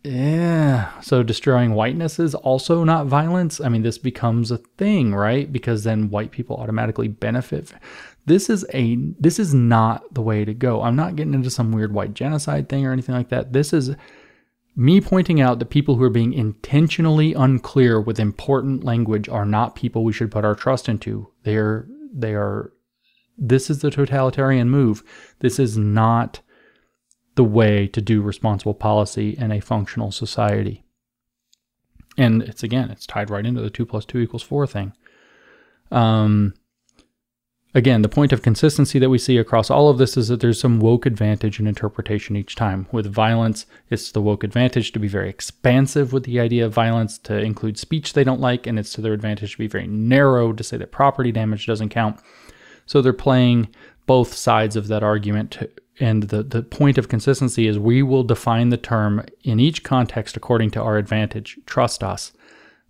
Yeah. So destroying whiteness is also not violence. I mean, this becomes a thing, right? Because then white people automatically benefit. This is not the way to go. I'm not getting into some weird white genocide thing or anything like that. This is me pointing out that people who are being intentionally unclear with important language are not people we should put our trust into. This is the totalitarian move. This is not the way to do responsible policy in a functional society. And it's tied right into the 2 + 2 = 4 thing. Again, the point of consistency that we see across all of this is that there's some woke advantage in interpretation each time. With violence, it's the woke advantage to be very expansive with the idea of violence, to include speech they don't like, and it's to their advantage to be very narrow, to say that property damage doesn't count. So they're playing both sides of that argument, and the point of consistency is we will define the term in each context according to our advantage. Trust us.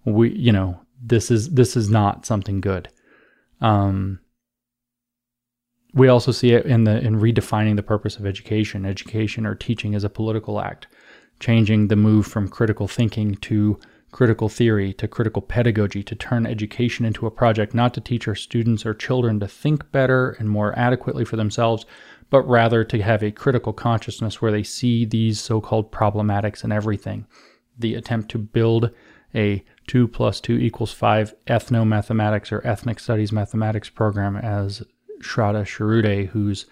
This is not something good. We also see it in redefining the purpose of education. Education or teaching is a political act, changing the move from critical thinking to critical theory to critical pedagogy, to turn education into a project not to teach our students or children to think better and more adequately for themselves, but rather to have a critical consciousness where they see these so-called problematics in everything. The attempt to build a 2 + 2 = 5 ethnomathematics or ethnic studies mathematics program, as Shraddha Shirude, whose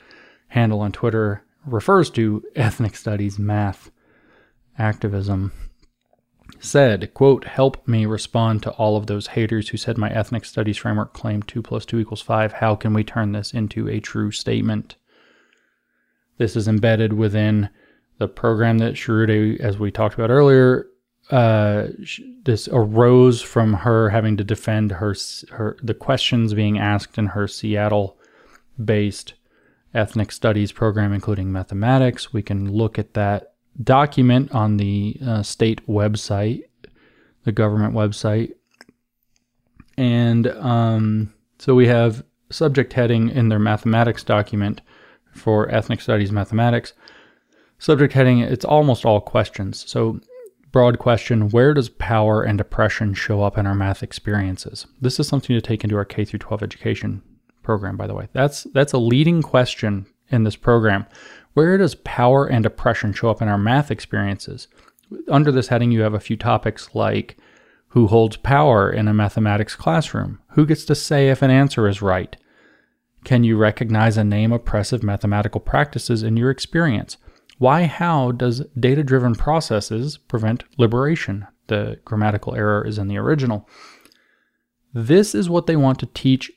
handle on Twitter refers to ethnic studies math activism, said, quote, "Help me respond to all of those haters who said my ethnic studies framework claimed 2 + 2 = 5. How can we turn this into a true statement?" This is embedded within the program that Shirude, as we talked about earlier, this arose from her having to defend the questions being asked in her Seattle-based ethnic studies program, including mathematics. We can look at that document on the state website, the government website. And so we have subject heading in their mathematics document for ethnic studies mathematics. Subject heading, it's almost all questions. So broad question, where does power and oppression show up in our math experiences? This is something to take into our K-12 education program, by the way. That's a leading question in this program. Where does power and oppression show up in our math experiences? Under this heading, you have a few topics like who holds power in a mathematics classroom? Who gets to say if an answer is right? Can you recognize and name oppressive mathematical practices in your experience? Why, how does data-driven processes prevent liberation? The grammatical error is in the original. This is what they want to teach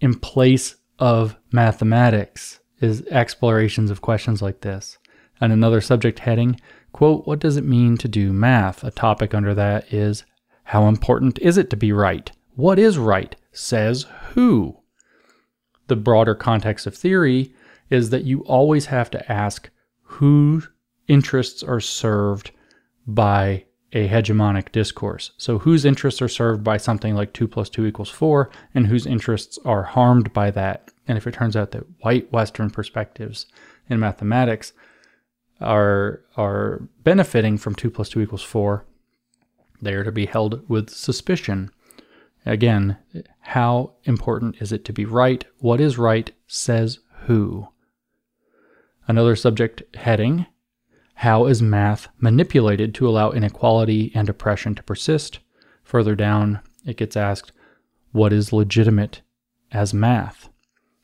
in place of mathematics, is explorations of questions like this. And another subject heading, quote, "What does it mean to do math?" A topic under that is, how important is it to be right? What is right? Says who? The broader context of theory is that you always have to ask whose interests are served by a hegemonic discourse. So whose interests are served by something like 2 + 2 = 4, and whose interests are harmed by that. And if it turns out that white Western perspectives in mathematics are benefiting from 2 + 2 = 4, they are to be held with suspicion. Again, how important is it to be right? What is right? Says who? Another subject heading, how is math manipulated to allow inequality and oppression to persist? Further down, it gets asked, what is legitimate as math?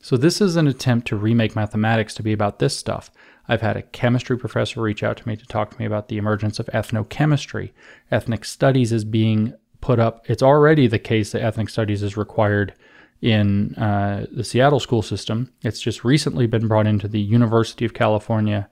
So this is an attempt to remake mathematics to be about this stuff. I've had a chemistry professor reach out to me to talk to me about the emergence of ethnochemistry. Ethnic studies is being put up. It's already the case that ethnic studies is required in the Seattle school system. It's just recently been brought into the University of California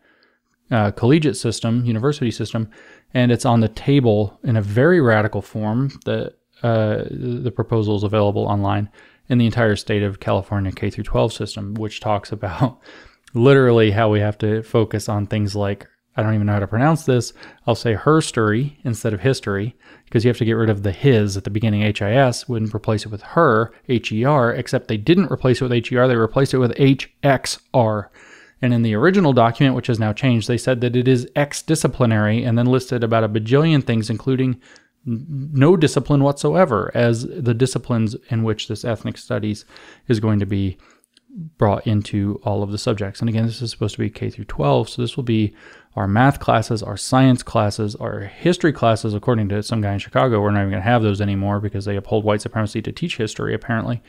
collegiate system, university system, and it's on the table in a very radical form. The proposal is available online in the entire state of California K-12 system, which talks about literally how we have to focus on things like, I don't even know how to pronounce this, I'll say herstory instead of history, because you have to get rid of the his at the beginning, H-I-S, wouldn't replace it with her, H-E-R, except they didn't replace it with H-E-R, they replaced it with H-X-R. And in the original document, which has now changed, they said that it is ex-disciplinary, and then listed about a bajillion things, including no discipline whatsoever, as the disciplines in which this ethnic studies is going to be brought into all of the subjects. And again, this is supposed to be K-12, so this will be our math classes, our science classes, our history classes. According to some guy in Chicago, we're not even going to have those anymore because they uphold white supremacy to teach history, apparently.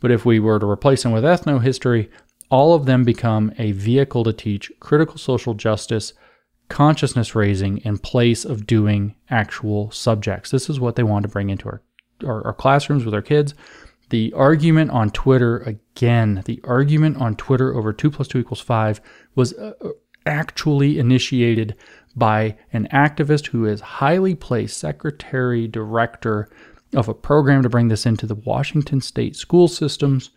But if we were to replace them with ethno-history, all of them become a vehicle to teach critical social justice, consciousness raising, in place of doing actual subjects. This is what they want to bring into our classrooms with our kids. The argument on Twitter, again, the argument on Twitter over 2 + 2 = 5 was actually initiated by an activist who is highly placed secretary, director of a program to bring this into the Washington State school systems.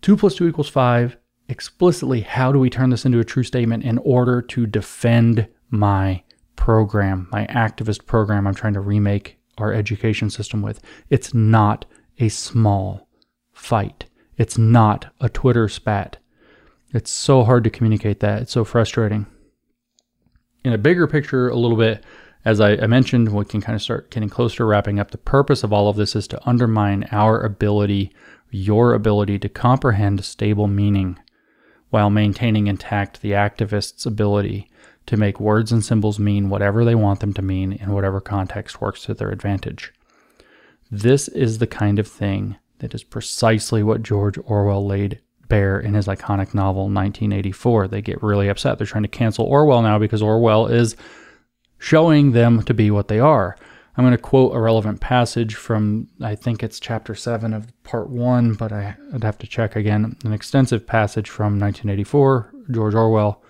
2 + 2 = 5, explicitly, how do we turn this into a true statement in order to defend my program, my activist program I'm trying to remake our education system with? It's not a small fight. It's not a Twitter spat. It's so hard to communicate that. It's so frustrating. In a bigger picture a little bit, as I mentioned, we can kind of start getting closer to wrapping up. The purpose of all of this is to undermine our ability, your ability to comprehend stable meaning while maintaining intact the activist's ability to make words and symbols mean whatever they want them to mean in whatever context works to their advantage. This is the kind of thing that is precisely what George Orwell laid bare in his iconic novel 1984. They get really upset. They're trying to cancel Orwell now because Orwell is showing them to be what they are. I'm going to quote a relevant passage from, I think it's chapter 7 of part 1, but I'd have to check again, an extensive passage from 1984, George Orwell,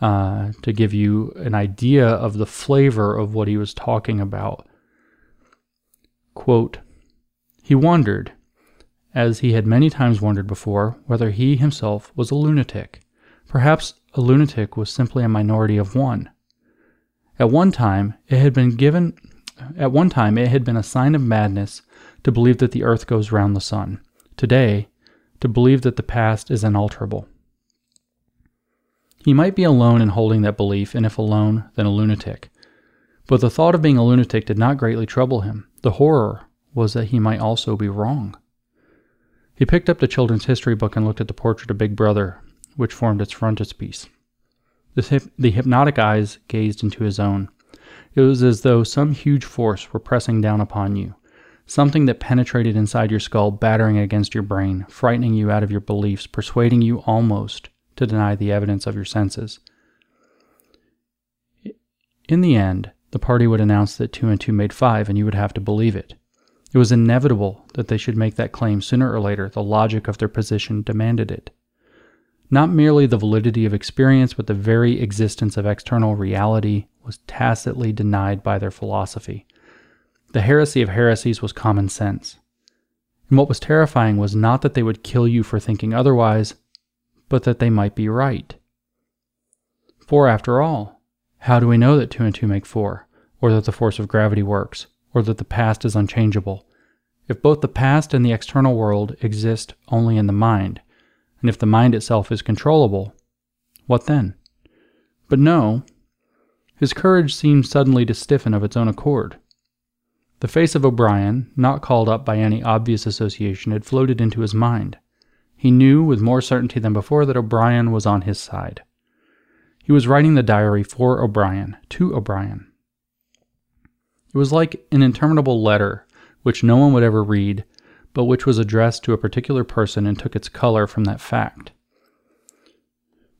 to give you an idea of the flavor of what he was talking about. Quote, "He wondered, as he had many times wondered before, whether he himself was a lunatic. Perhaps a lunatic was simply a minority of one. At one time it had been a sign of madness to believe that the earth goes round the sun. Today, to believe that the past is inalterable. He might be alone in holding that belief, and if alone, then a lunatic. But the thought of being a lunatic did not greatly trouble him. The horror was that he might also be wrong. He picked up the children's history book and looked at the portrait of Big Brother, which formed its frontispiece. The hypnotic eyes gazed into his own. It was as though some huge force were pressing down upon you, something that penetrated inside your skull, battering against your brain, frightening you out of your beliefs, persuading you almost to deny the evidence of your senses. In the end, the party would announce that 2 and 2 made 5, and you would have to believe it. It was inevitable that they should make that claim sooner or later. The logic of their position demanded it. Not merely the validity of experience, but the very existence of external reality was tacitly denied by their philosophy. The heresy of heresies was common sense. And what was terrifying was not that they would kill you for thinking otherwise, but that they might be right. For after all, how do we know that 2 and 2 make 4? or that the force of gravity works, or that the past is unchangeable. If both the past and the external world exist only in the mind, and if the mind itself is controllable, what then? But no, his courage seemed suddenly to stiffen of its own accord. The face of O'Brien, not called up by any obvious association, had floated into his mind. He knew with more certainty than before that O'Brien was on his side. He was writing the diary for O'Brien, to O'Brien. It was like an interminable letter, which no one would ever read, but which was addressed to a particular person and took its color from that fact.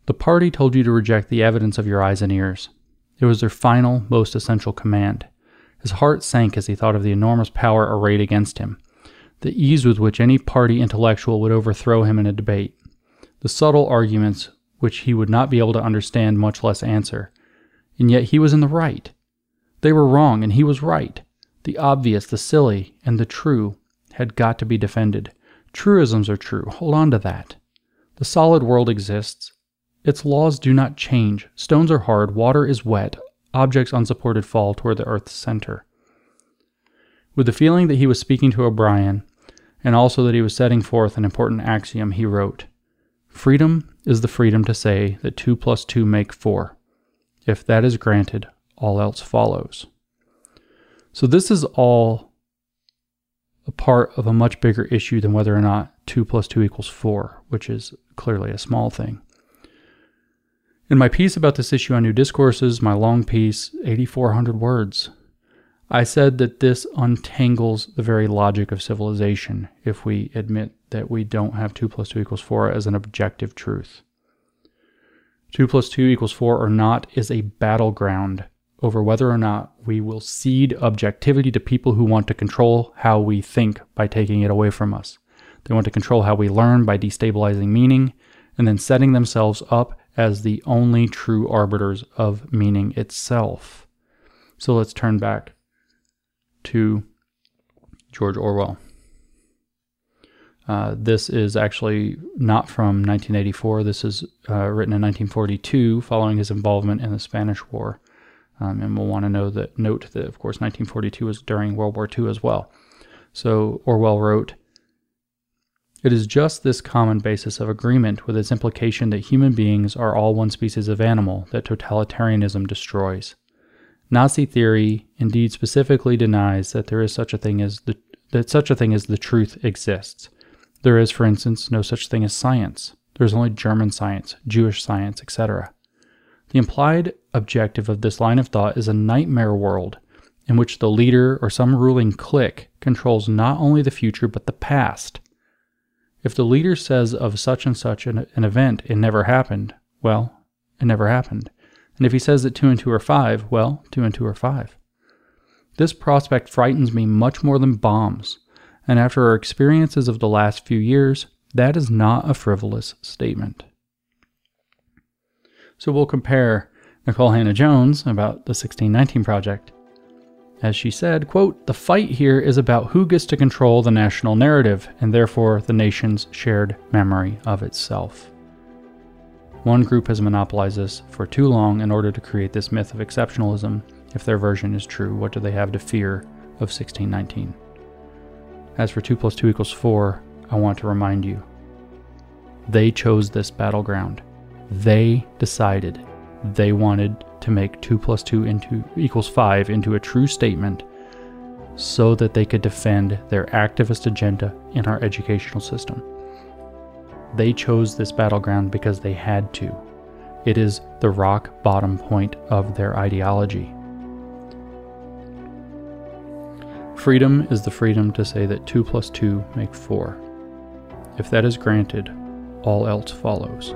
The party told you to reject the evidence of your eyes and ears. It was their final, most essential command. His heart sank as he thought of the enormous power arrayed against him, the ease with which any party intellectual would overthrow him in a debate, the subtle arguments which he would not be able to understand, much less answer. And yet he was in the right. They were wrong, and he was right. The obvious, the silly, and the true had got to be defended. Truisms are true. Hold on to that. The solid world exists. Its laws do not change. Stones are hard. Water is wet. Objects unsupported fall toward the earth's center. With the feeling that he was speaking to O'Brien, and also that he was setting forth an important axiom, he wrote, "Freedom is the freedom to say that 2 plus 2 make 4. If that is granted, all else follows." So this is all a part of a much bigger issue than whether or not 2 plus 2 equals 4, which is clearly a small thing. In my piece about this issue on New Discourses, my long piece, 8,400 words, I said that this untangles the very logic of civilization if we admit that we don't have 2 plus 2 equals 4 as an objective truth. 2 plus 2 equals 4 or not is a battleground over whether or not we will cede objectivity to people who want to control how we think by taking it away from us. They want to control how we learn by destabilizing meaning and then setting themselves up as the only true arbiters of meaning itself. So let's turn back to George Orwell. This is actually not from 1984. This is written in 1942 following his involvement in the Spanish War. And we'll want to note that, of course, 1942 was during World War II as well. So Orwell wrote, "It is just this common basis of agreement with its implication that human beings are all one species of animal that totalitarianism destroys. Nazi theory indeed specifically denies that there is such a thing as the truth exists. There is, for instance, no such thing as science. There is only German science, Jewish science, etc. The implied objective of this line of thought is a nightmare world in which the leader or some ruling clique controls not only the future but the past. If the leader says of such and such an event, it never happened, well, it never happened. And if he says that 2 and 2 are 5, well, 2 and 2 are 5. This prospect frightens me much more than bombs, and after our experiences of the last few years, that is not a frivolous statement." So we'll compare Nicole Hannah-Jones about the 1619 Project. As she said, quote, "The fight here is about who gets to control the national narrative and therefore the nation's shared memory of itself. One group has monopolized this for too long in order to create this myth of exceptionalism. If their version is true, what do they have to fear of 1619? As for 2 plus 2 equals 4, I want to remind you, they chose this battleground. They decided they wanted to make 2 plus 2 equals 5 into a true statement so that they could defend their activist agenda in our educational system. They chose this battleground because they had to. It is the rock bottom point of their ideology. Freedom is the freedom to say that 2 plus 2 make 4. If that is granted, all else follows."